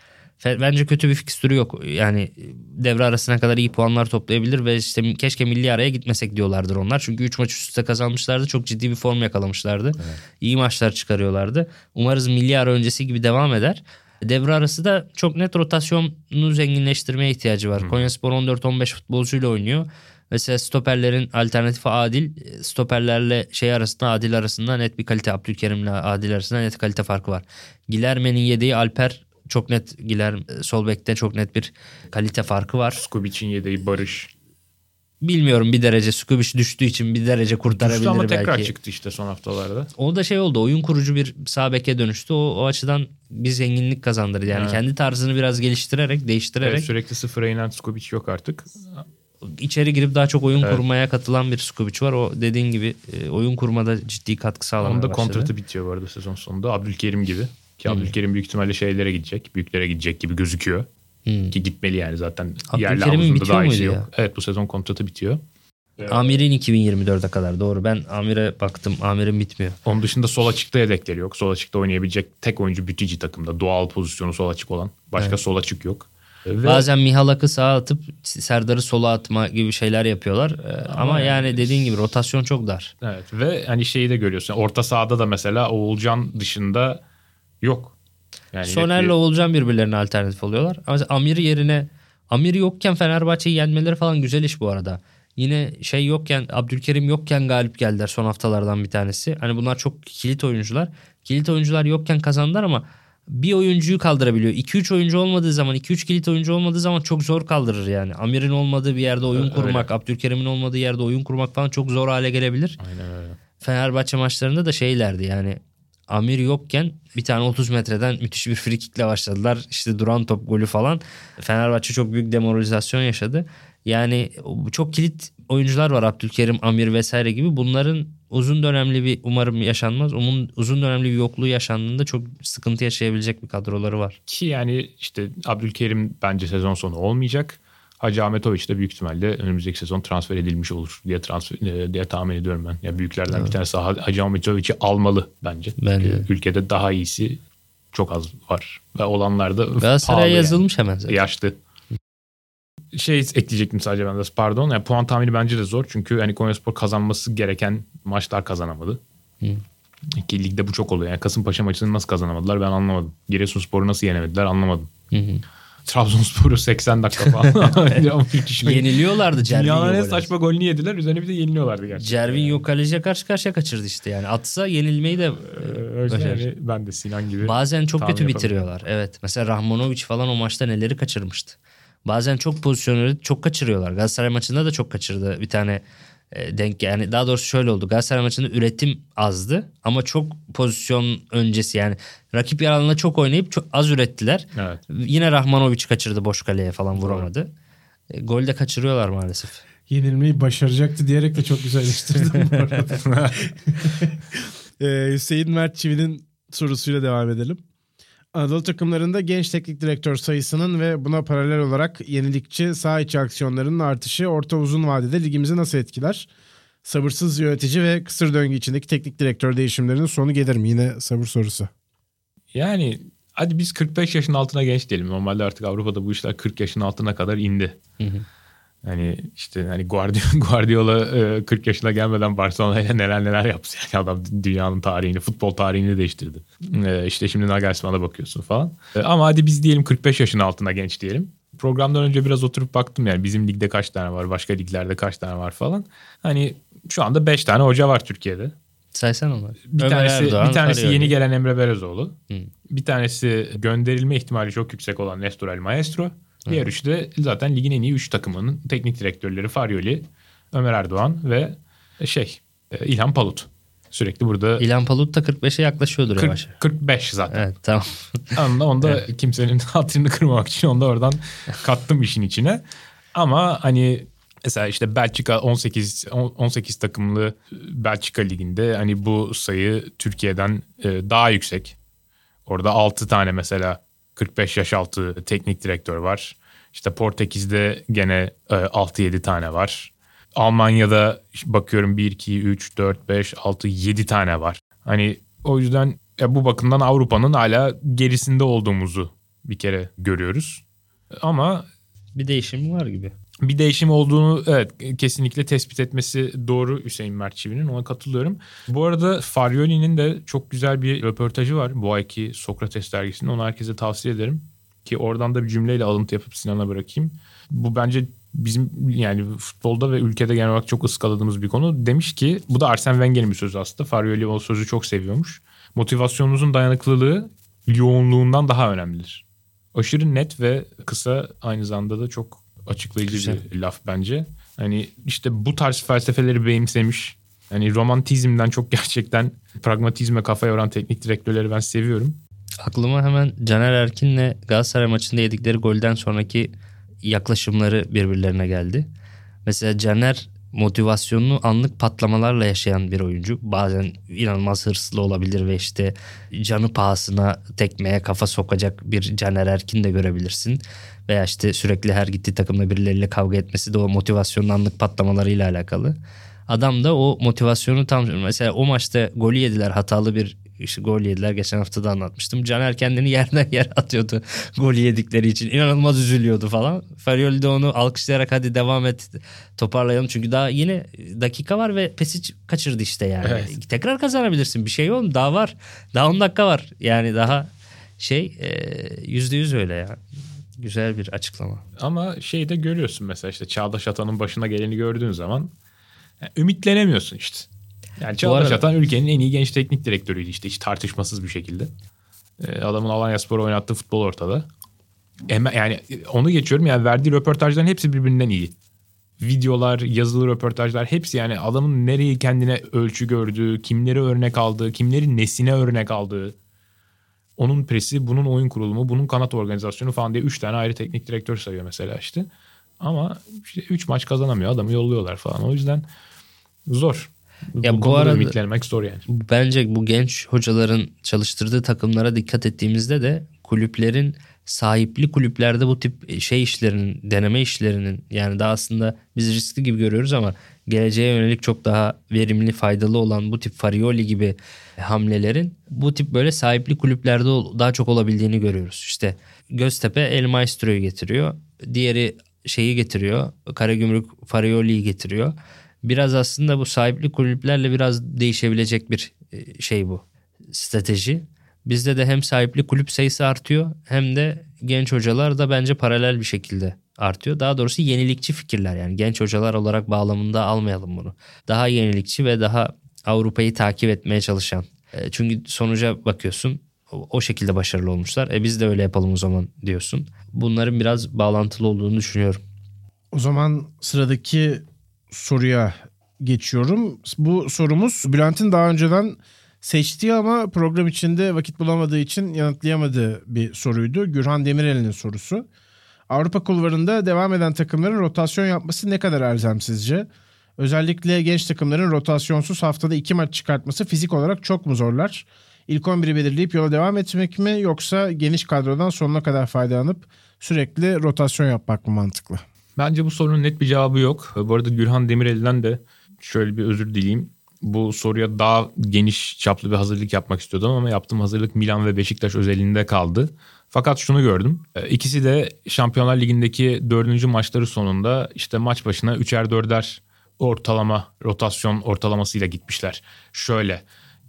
Bence kötü bir fikstürü yok. Yani devre arasına kadar iyi puanlar toplayabilir ve işte keşke milli araya gitmesek diyorlardır onlar. Çünkü üç maç üst üste kazanmışlardı. Çok ciddi bir form yakalamışlardı. Evet. İyi maçlar çıkarıyorlardı. Umarız milli ara öncesi gibi devam eder. Devre arası da çok net rotasyonu zenginleştirmeye ihtiyacı var. Hmm. Konyaspor on dört on beş futbolcuyla oynuyor. Mesela stoperlerin alternatifi Adil. Stoperlerle şey arasında, Adil arasında net bir kalite. Abdülkerim'le Adil arasında net kalite farkı var. Gilerme'nin yedeği Alper. Çok net Giler, sol bekte çok net bir kalite farkı var. Skubić'in yedeği Barış. Bilmiyorum, bir derece Skubić düştüğü için bir derece kurtarabilir belki. Düştü ama tekrar belki. Çıktı işte son haftalarda. O da şey oldu, oyun kurucu bir sağ beke dönüştü. O, o açıdan bir zenginlik kazandırdı. Yani ha. Kendi tarzını biraz geliştirerek, değiştirerek. Evet, sürekli sıfıra inen Skubić yok artık. İçeri girip daha çok oyun evet. kurmaya katılan bir Skubić var. O dediğin gibi oyun kurmada ciddi katkı sağlamaya başladı. Onun da kontratı bitiyor bu arada sezon sonunda. Abdülkerim gibi. Ki Abdülkerim büyük ihtimalle şeylere gidecek, büyüklere gidecek gibi gözüküyor. Hmm. Ki gitmeli yani zaten. Yerli havuzunda daha işi yok. Evet, bu sezon kontratı bitiyor. Amir'in iki bin yirmi dörde kadar, doğru. Ben Amir'e baktım, Amir'in bitmiyor. Onun dışında sol açıkta yedekleri yok. Sol açıkta oynayabilecek tek oyuncu Bütici takımda. Doğal pozisyonu sol açık olan. Başka evet. Sol açık yok. Ve bazen Mihalak'ı sağa atıp Serdar'ı sola atma gibi şeyler yapıyorlar. Ee, ama, ama yani evet. dediğin gibi rotasyon çok dar. Evet ve hani şeyi de görüyorsun. Orta sahada da mesela Oğulcan dışında yok. Yani Soner'le bir... Oğulcan birbirlerine alternatif oluyorlar. Ama Amir yerine Amir yokken Fenerbahçe'yi yenmeleri falan güzel iş bu arada. Yine şey yokken, Abdülkerim yokken galip geldiler son haftalardan bir tanesi. Hani bunlar çok kilit oyuncular. Kilit oyuncular yokken kazandılar ama bir oyuncuyu kaldırabiliyor. iki üç oyuncu olmadığı zaman, iki üç kilit oyuncu olmadığı zaman çok zor kaldırır yani. Amir'in olmadığı bir yerde oyun öyle. kurmak, Abdülkerim'in olmadığı yerde oyun kurmak falan çok zor hale gelebilir. Aynen öyle. Fenerbahçe maçlarında da şeylerdi yani. Amir yokken bir tane otuz metreden müthiş bir frikikle başladılar. İşte duran top golü falan. Fenerbahçe çok büyük demoralizasyon yaşadı. Yani çok kilit oyuncular var, Abdülkerim, Amir vesaire gibi. Bunların uzun dönemli bir, umarım yaşanmaz. Umun, uzun dönemli bir yokluğu yaşandığında çok sıkıntı yaşayabilecek bir kadroları var. Ki yani işte Abdülkerim bence sezon sonu olmayacak. Hacı Ahmetoviç de büyük ihtimalle önümüzdeki sezon transfer edilmiş olur diye transfer diye tahmin ediyorum ben. Yani büyüklerden evet. bir tanesi Hacı Ahmetoviç'i almalı bence. bence. Ülkede daha iyisi çok az var ve olanlar da Galatasaray'a yazılmış yani. Hemen zaten. Yaşlı. Şey ekleyecektim sadece ben de pardon. Yani puan tahmini bence de zor. Çünkü hani Konyaspor kazanması gereken maçlar kazanamadı. Hı. Ki ligde bu çok oluyor. Yani Kasımpaşa maçını nasıl kazanamadılar ben anlamadım. Giresunspor'u nasıl yenemediler anlamadım. Hı hı. Trabzonspor'u seksen dakika falan. Yeniliyorlardı Cervinho. Dünyanın en saçma golünü yediler. Üzerine bir de yeniliyorlardı gerçekten. Cervinho yani. Kaleciye karşı karşıya kaçırdı işte yani. Atsa yenilmeyi de öyle yani ben de Sinan gibi. Bazen çok kötü bitiriyorlar. Evet. Mesela Rahmanović falan o maçta neleri kaçırmıştı. Bazen çok pozisyonları çok kaçırıyorlar. Galatasaray maçında da çok kaçırdı bir tane e, denk yani daha doğrusu şöyle oldu. Galatasaray maçında üretim azdı ama çok pozisyon öncesi yani rakip yer alanına çok oynayıp çok az ürettiler. Evet. Yine Rahmanović kaçırdı boş kaleye falan vuramadı. E, gol de kaçırıyorlar maalesef. Yenilmeyi başaracaktı diyerek de çok güzelleştirdim bu arada. e, Hüseyin Mert Çivi'nin sorusuyla devam edelim. Anadolu takımlarında genç teknik direktör sayısının ve buna paralel olarak yenilikçi saha içi aksiyonlarının artışı orta uzun vadede ligimizi nasıl etkiler? Sabırsız yönetici ve kısır döngü içindeki teknik direktör değişimlerinin sonu gelir mi? Yine sabır sorusu. Yani hadi biz kırk beş yaşın altına genç diyelim. Normalde artık Avrupa'da bu işler kırk yaşın altına kadar indi. Hı hı. Yani işte hani Guardiola kırk yaşına gelmeden Barcelona'yla neler neler yaptı. Yani adam dünyanın tarihini, futbol tarihini değiştirdi. İşte şimdi Nagelsmann'a bakıyorsun falan. Ama hadi biz diyelim kırk beş yaşın altına genç diyelim. Programdan önce biraz oturup baktım yani bizim ligde kaç tane var, başka liglerde kaç tane var falan. Hani şu anda beş tane hoca var Türkiye'de. Saysan onları. Bir tanesi, Erdoğan, bir tanesi yeni gelen Emre Belözoğlu. Hı. Bir tanesi gönderilme ihtimali çok yüksek olan Nestor El Maestro. Diğer üçü de zaten ligin en iyi üç takımının teknik direktörleri Farioli, Ömer Erdoğan ve şey İlhan Palut. Sürekli burada. İlhan Palut da kırk beşe yaklaşıyordur kırk, yavaş. kırk beş zaten. Evet tamam. Anında onda evet. Kimsenin hatırını kırmamak için onu da oradan kattım işin içine. Ama hani mesela işte Belçika on sekiz on sekiz takımlı Belçika liginde hani bu sayı Türkiye'den daha yüksek. Orada altı tane mesela kırk beş yaş altı teknik direktör var. İşte Portekiz'de gene altı yedi tane var. Almanya'da bakıyorum bir iki üç dört beş altı yedi tane var. Hani o yüzden bu bakımdan Avrupa'nın hala gerisinde olduğumuzu bir kere görüyoruz. Ama bir değişim var gibi. Bir değişim olduğunu evet kesinlikle tespit etmesi doğru Hüseyin Mert Çivi'nin, ona katılıyorum. Bu arada Farioli'nin de çok güzel bir röportajı var bu ayki Sokrates dergisinde, onu herkese tavsiye ederim ki oradan da bir cümleyle alıntı yapıp Sinan'a bırakayım. Bu bence bizim yani futbolda ve ülkede genel olarak çok ıskaladığımız bir konu. Demiş ki bu da Arsene Wenger'in bir sözü aslında. Farioli o sözü çok seviyormuş. Motivasyonunuzun dayanıklılığı yoğunluğundan daha önemlidir. Aşırı net ve kısa aynı zamanda da çok açıklayıcı güzel bir laf bence. Hani işte bu tarz felsefeleri benimsemiş. Hani romantizmden çok gerçekten pragmatizme kafa yoran teknik direktörleri ben seviyorum. Aklıma hemen Caner Erkin'le Galatasaray maçında yedikleri golden sonraki yaklaşımları birbirlerine geldi. Mesela Caner motivasyonunu anlık patlamalarla yaşayan bir oyuncu. Bazen inanılmaz hırslı olabilir ve işte canı pahasına tekmeye kafa sokacak bir Caner Erkin de görebilirsin. Veya işte sürekli her gittiği takımda birileriyle kavga etmesi de o motivasyonun anlık patlamalarıyla alakalı. Adam da o motivasyonu tam... Mesela o maçta golü yediler hatalı bir İşte gol yediler. Geçen hafta da anlatmıştım. Caner kendini yerden yere atıyordu gol yedikleri için. İnanılmaz üzülüyordu falan. Farioli de onu alkışlayarak hadi devam et, toparlayalım. Çünkü daha yine dakika var ve Pesic kaçırdı işte yani. Evet. Tekrar kazanabilirsin. Bir şey yok mu? Daha var. Daha on dakika var. Yani daha şey yüzde yüz öyle ya. Güzel bir açıklama. Ama şeyi de görüyorsun mesela işte Çağdaş Atan'ın başına geleni gördüğün zaman yani ümitlenemiyorsun işte. Yani Çağdaş Atan ülkenin en iyi genç teknik direktörüydü işte hiç tartışmasız bir şekilde. Ee, adamın Alanyaspor'u oynattığı futbol ortada. Yani onu geçiyorum yani verdiği röportajların hepsi birbirinden iyi. Videolar, yazılı röportajlar hepsi yani adamın nereyi kendine ölçü gördüğü, kimleri örnek aldığı, kimleri nesine örnek aldığı. Onun presi, bunun oyun kurulumu, bunun kanat organizasyonu falan diye üç tane ayrı teknik direktör sayıyor mesela işte. Ama işte üç maç kazanamıyor adamı yolluyorlar falan. O yüzden zor. Ya bu, bu arada ümitlenmek zor yani. Bence bu genç hocaların çalıştırdığı takımlara dikkat ettiğimizde de kulüplerin sahipli kulüplerde bu tip şey işlerinin, deneme işlerinin yani daha aslında biz riskli gibi görüyoruz ama geleceğe yönelik çok daha verimli, faydalı olan bu tip Farioli gibi hamlelerin bu tip böyle sahipli kulüplerde daha çok olabildiğini görüyoruz. İşte Göztepe El Maestro'yu getiriyor. Diğeri şeyi getiriyor. Karagümrük Farioli'yi getiriyor. Biraz aslında bu sahipli kulüplerle biraz değişebilecek bir şey bu strateji. Bizde de hem sahipli kulüp sayısı artıyor hem de genç hocalar da bence paralel bir şekilde artıyor. Daha doğrusu yenilikçi fikirler yani genç hocalar olarak bağlamında almayalım bunu. Daha yenilikçi ve daha Avrupa'yı takip etmeye çalışan. Çünkü sonuca bakıyorsun o şekilde başarılı olmuşlar. E biz de öyle yapalım o zaman diyorsun. Bunların biraz bağlantılı olduğunu düşünüyorum. O zaman sıradaki soruya geçiyorum. Bu sorumuz Bülent'in daha önceden seçtiği ama program içinde vakit bulamadığı için yanıtlayamadığı bir soruydu. Gürhan Demirel'in sorusu. Avrupa kulvarında devam eden takımların rotasyon yapması ne kadar elzem sizce? Özellikle genç takımların rotasyonsuz haftada iki maç çıkartması fizik olarak çok mu zorlar? İlk on biri belirleyip yola devam etmek mi yoksa geniş kadrodan sonuna kadar faydalanıp sürekli rotasyon yapmak mı mantıklı? Bence bu sorunun net bir cevabı yok. Bu arada Gürhan Demirel'den de şöyle bir özür dileyim. Bu soruya daha geniş çaplı bir hazırlık yapmak istiyordum ama yaptığım hazırlık Milan ve Beşiktaş özelinde kaldı. Fakat şunu gördüm. İkisi de Şampiyonlar Ligi'ndeki dördüncü maçları sonunda işte maç başına üçer dörder ortalama, rotasyon ortalamasıyla gitmişler. Şöyle,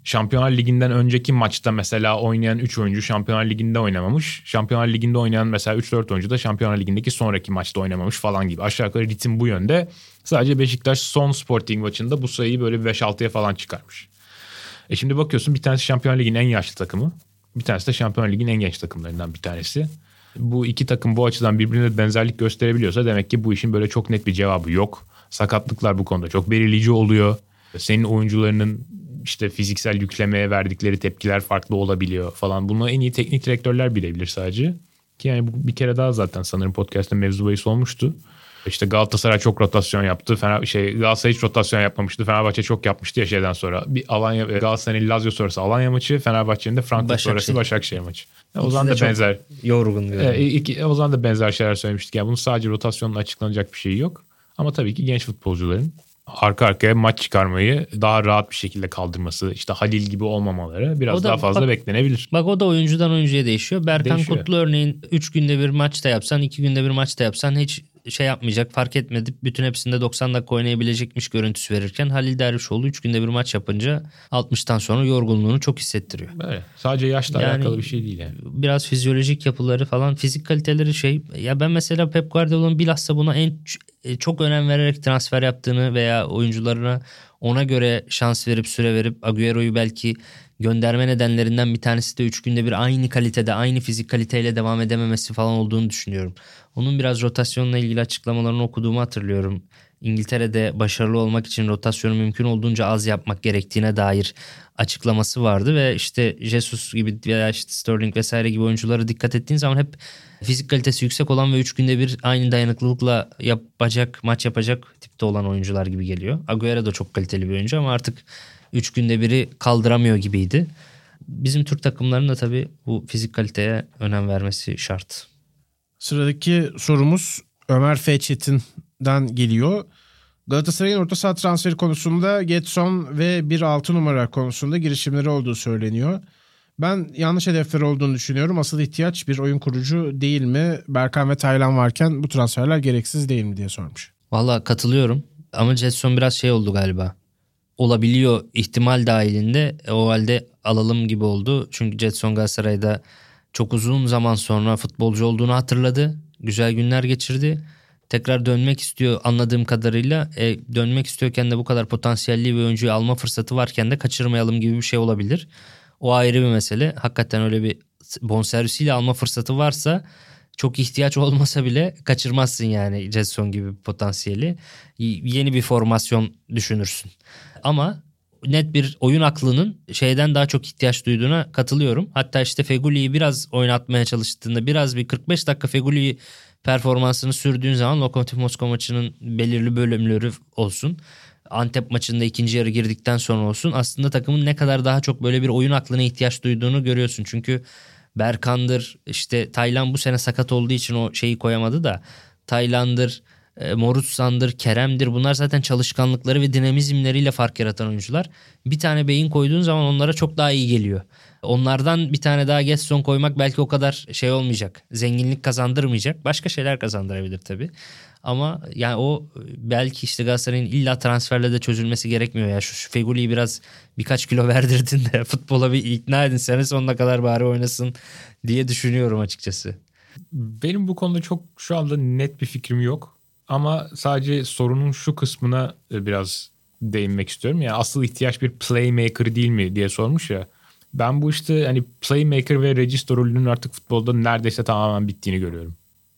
Şampiyonlar Ligi'nden önceki maçta mesela oynayan üç oyuncu Şampiyonlar Ligi'nde oynamamış. Şampiyonlar Ligi'nde oynayan mesela üç dört oyuncu da Şampiyonlar Ligi'ndeki sonraki maçta oynamamış falan gibi. Aşağı yukarı ritim bu yönde. Sadece Beşiktaş son Sporting maçında bu sayıyı böyle beş altıya falan çıkarmış. E şimdi bakıyorsun bir tanesi Şampiyonlar Ligi'nin en yaşlı takımı. Bir tanesi de Şampiyonlar Ligi'nin en genç takımlarından bir tanesi. Bu iki takım bu açıdan birbirine benzerlik gösterebiliyorsa demek ki bu işin böyle çok net bir cevabı yok. Sakatlıklar bu konuda çok belirleyici oluyor. Senin oyuncularının işte fiziksel yüklemeye verdikleri tepkiler farklı olabiliyor falan. Bunu en iyi teknik direktörler bilebilir sadece. Ki yani bu bir kere daha zaten sanırım podcast'ta mevzu bahis olmuştu. İşte Galatasaray çok rotasyon yaptı. Fener, şey, Galatasaray hiç rotasyon yapmamıştı. Fenerbahçe çok yapmıştı ya şeyden sonra. Bir Alanya, Galatasaray'ın Lazio sonrası Alanya maçı. Fenerbahçe'nin de Frankfurt Başakşehir. sonrası Başakşehir maçı. Yani o zaman da benzer. Yorgun bir e, iki, o zaman da benzer şeyler söylemiştik. Yani bunun sadece rotasyonla açıklanacak bir şey yok. Ama tabii ki genç futbolcuların arka arkaya maç çıkarmayı daha rahat bir şekilde kaldırması, işte Halil gibi olmamaları biraz da, daha fazla bak, beklenebilir. Bak o da oyuncudan oyuncuya değişiyor. Berkan değişiyor. Kutlu örneğin üç günde bir maçta yapsan, iki günde bir maçta yapsan hiç şey yapmayacak, fark etmedi. Bütün hepsinde doksan dakika oynayabilecekmiş görüntüsü verirken Halil Dervişoğlu üç günde bir maç yapınca altmıştan sonra yorgunluğunu çok hissettiriyor. Evet. Sadece yaşla yani, alakalı bir şey değil yani. Biraz fizyolojik yapıları falan, fizik kaliteleri şey. Ya ben mesela Pep Guardiola'nın bilhassa buna en çok önem vererek transfer yaptığını veya oyuncularına ona göre şans verip süre verip Agüero'yu belki gönderme nedenlerinden bir tanesi de üç günde bir aynı kalitede, aynı fizik kaliteyle devam edememesi falan olduğunu düşünüyorum. Onun biraz rotasyonla ilgili açıklamalarını okuduğumu hatırlıyorum. İngiltere'de başarılı olmak için rotasyonu mümkün olduğunca az yapmak gerektiğine dair açıklaması vardı ve işte Jesus gibi veya işte Sterling vesaire gibi oyunculara dikkat ettiğin zaman hep fizik kalitesi yüksek olan ve üç günde bir aynı dayanıklılıkla yapacak, maç yapacak tipte olan oyuncular gibi geliyor. Agüero da çok kaliteli bir oyuncu ama artık üç günde biri kaldıramıyor gibiydi. Bizim Türk takımlarının da tabii bu fizik kaliteye önem vermesi şart. Sıradaki sorumuz Ömer F. Çetin'den geliyor. Galatasaray'ın orta saha transferi konusunda Getson ve bir altı numara konusunda girişimleri olduğu söyleniyor. Ben yanlış hedefler olduğunu düşünüyorum. Asıl ihtiyaç bir oyun kurucu değil mi? Berkan ve Taylan varken bu transferler gereksiz değil mi diye sormuş. Vallahi katılıyorum ama Getson biraz şey oldu galiba. Olabiliyor ihtimal dahilinde, o halde alalım gibi oldu. Çünkü Getson Galatasaray'da çok uzun zaman sonra futbolcu olduğunu hatırladı. Güzel günler geçirdi. Tekrar dönmek istiyor anladığım kadarıyla. E, dönmek istiyorken de bu kadar potansiyelli bir oyuncuyu alma fırsatı varken de kaçırmayalım gibi bir şey olabilir. O ayrı bir mesele. Hakikaten öyle bir bonservisiyle alma fırsatı varsa, çok ihtiyaç olmasa bile kaçırmazsın yani Jetson gibi bir potansiyeli. Yeni bir formasyon düşünürsün. Ama net bir oyun aklının şeyden daha çok ihtiyaç duyduğuna katılıyorum. Hatta işte Fegüli'yi biraz oynatmaya çalıştığında, biraz bir kırk beş dakika Fegüli'yi performansını sürdüğün zaman Lokomotiv Moskova maçının belirli bölümleri olsun, Antep maçında ikinci yarı girdikten sonra olsun, aslında takımın ne kadar daha çok böyle bir oyun aklına ihtiyaç duyduğunu görüyorsun. Çünkü Berkan'dır, işte Taylan bu sene sakat olduğu için o şeyi koyamadı da, Taylan'dır, Morutsan'dır, Kerem'dir, bunlar zaten çalışkanlıkları ve dinamizmleriyle fark yaratan oyuncular. Bir tane beyin koyduğun zaman onlara çok daha iyi geliyor. Onlardan bir tane daha Getson koymak belki o kadar şey olmayacak, zenginlik kazandırmayacak, başka şeyler kazandırabilir tabii. Ama yani o belki işte Galatasaray'ın illa transferle de çözülmesi gerekmiyor ya. Şu, şu Fegüli'yi biraz birkaç kilo verdirdin de futbola bir ikna edin, sene sonuna kadar bari oynasın diye düşünüyorum açıkçası. Benim bu konuda çok şu anda net bir fikrim yok. Ama sadece sorunun şu kısmına biraz değinmek istiyorum. Yani asıl ihtiyaç bir playmaker değil mi diye sormuş ya. Ben bu işte hani playmaker ve regista rolünün artık futbolda neredeyse tamamen bittiğini görüyorum.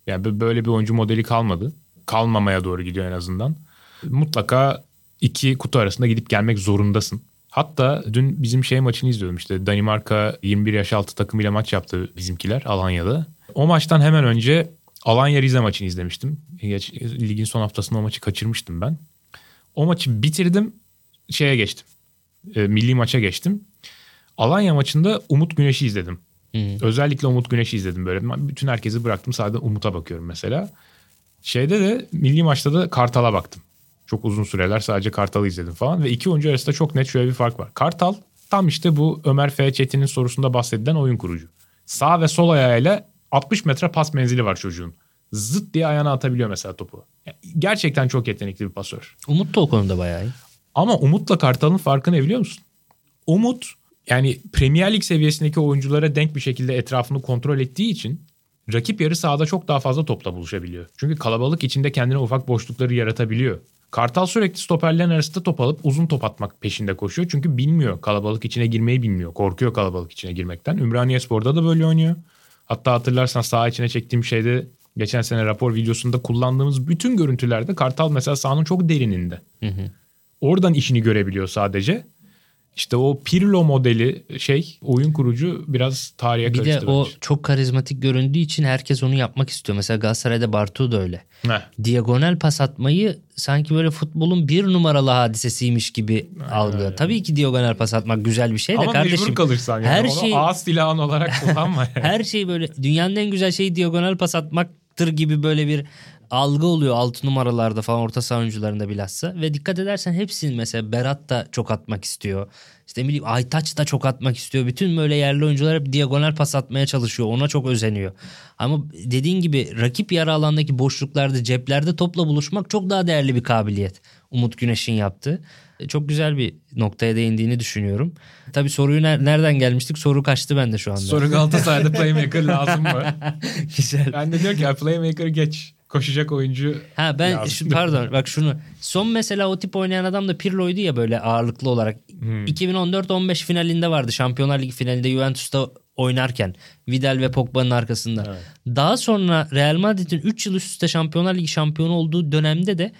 Yani böyle bir oyuncu modeli kalmadı. Kalmamaya doğru gidiyor en azından. Mutlaka iki kutu arasında gidip gelmek zorundasın. Hatta dün bizim şey maçını izliyordum işte. Danimarka yirmi bir yaş altı takımıyla maç yaptı bizimkiler Alanya'da. O maçtan hemen önce Alanya Rize maçını izlemiştim. Ligin son haftasında o maçı kaçırmıştım ben. O maçı bitirdim, şeye geçtim. E, milli maça geçtim. Alanya maçında Umut Güneş'i izledim. Hmm. Özellikle Umut Güneş'i izledim böyle. Ben bütün herkesi bıraktım, sadece Umut'a bakıyorum mesela. Şeyde de milli maçta da Kartal'a baktım. Çok uzun süreler sadece Kartal'ı izledim falan. Ve iki oyuncu arasında çok net şöyle bir fark var. Kartal tam işte bu Ömer F. Çetin'in sorusunda bahsedilen oyun kurucu. Sağ ve sol ayağıyla altmış metre pas menzili var çocuğun. Zıt diye ayağına atabiliyor mesela topu. Yani gerçekten çok yetenekli bir pasör. Umut da o konuda bayağı iyi. Ama Umut'la Kartal'ın farkı ne biliyor musun? Umut yani Premier Lig seviyesindeki oyunculara denk bir şekilde etrafını kontrol ettiği için rakip yarı sahada çok daha fazla topla buluşabiliyor. Çünkü kalabalık içinde kendine ufak boşlukları yaratabiliyor. Kartal sürekli stoperlerin arasında top alıp uzun top atmak peşinde koşuyor. Çünkü bilmiyor, kalabalık içine girmeyi bilmiyor. Korkuyor kalabalık içine girmekten. Ümraniyespor'da da böyle oynuyor. Hatta hatırlarsan saha içine çektiğim şeyde, geçen sene rapor videosunda kullandığımız bütün görüntülerde Kartal mesela sahanın çok derininde. Hı hı. Oradan işini görebiliyor sadece. İşte o Pirlo modeli şey, oyun kurucu biraz tarihe karıştı. Bir de o çok karizmatik göründüğü için herkes onu yapmak istiyor. Mesela Galatasaray'da Bartu da öyle. Heh. Diagonal pas atmayı sanki böyle futbolun bir numaralı hadisesiymiş gibi algılıyor. Evet. Tabii ki diagonal pas atmak güzel bir şey de ama kardeşim. Ama mecbur kalırsan yani. Her onu şey, ağız silahın olarak kullanma. Yani. Her şey böyle, dünyanın en güzel şeyi diagonal pas atmaktır gibi böyle bir algı oluyor altı numaralarda falan, orta saha oyuncularında bilhassa. Ve dikkat edersen hepsinin mesela Berat da çok atmak istiyor. İşte ne bileyim Aytaç da çok atmak istiyor. Bütün böyle yerli oyuncular hep diagonal pas atmaya çalışıyor. Ona çok özeniyor. Ama dediğin gibi rakip yarı alandaki boşluklarda, ceplerde topla buluşmak çok daha değerli bir kabiliyet. Umut Güneş'in yaptığı. Çok güzel bir noktaya değindiğini düşünüyorum. Tabii soruyu ner- nereden gelmiştik? Soru kaçtı bende şu anda. Soru Galatasaray'da playmaker lazım mı? Güzel. Ben de diyor ki playmaker'ı geç. Koşacak oyuncu. Ha ben şu, pardon bak şunu. Son mesela o tip oynayan adam da Pirlo'ydu ya böyle ağırlıklı olarak. Hmm. iki bin on dört on beş finalinde vardı. Şampiyonlar Ligi finalinde Juventus'ta oynarken. Vidal ve Pogba'nın arkasında. Evet. Daha sonra Real Madrid'in üç yıl üst üste Şampiyonlar Ligi şampiyonu olduğu dönemde de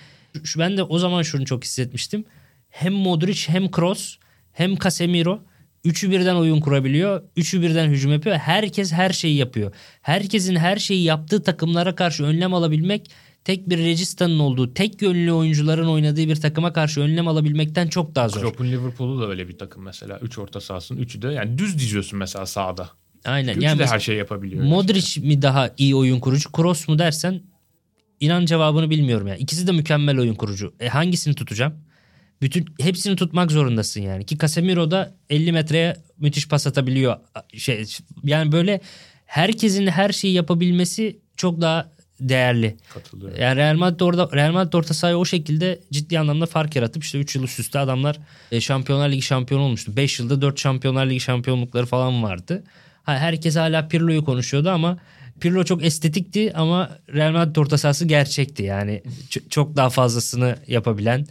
şu, ben de o zaman şunu çok hissetmiştim. Hem Modric hem Kroos hem Casemiro. Üçü birden oyun kurabiliyor. Üçü birden hücum yapıyor. Herkes her şeyi yapıyor. Herkesin her şeyi yaptığı takımlara karşı önlem alabilmek, tek bir rejistanın olduğu, tek yönlü oyuncuların oynadığı bir takıma karşı önlem alabilmekten çok daha zor. Klopp'un Liverpool'u da öyle bir takım mesela. Üç orta sahasının üçü de yani düz diziyorsun mesela sahada. Aynen. Üçü yani de her şeyi yapabiliyor. Modric işte mi daha iyi oyun kurucu, Kroos mu dersen İnan cevabını bilmiyorum yani. İkisi de mükemmel oyun kurucu. E hangisini tutacağım? Bütün hepsini tutmak zorundasın yani. Ki Casemiro da elli metreye müthiş pas atabiliyor. Şey, yani böyle herkesin her şeyi yapabilmesi çok daha değerli. Katılıyorum. Yani Real Madrid orada Real Madrid orta sahayı o şekilde ciddi anlamda fark yaratıp işte üç yıl üst üste adamlar Şampiyonlar Ligi şampiyonu olmuştu. beş yılda dört Şampiyonlar Ligi şampiyonlukları falan vardı. Ha, herkes hala Pirlo'yu konuşuyordu ama Pirlo çok estetikti ama Real Madrid orta sahası gerçekti. Yani ç- çok daha fazlasını yapabilen.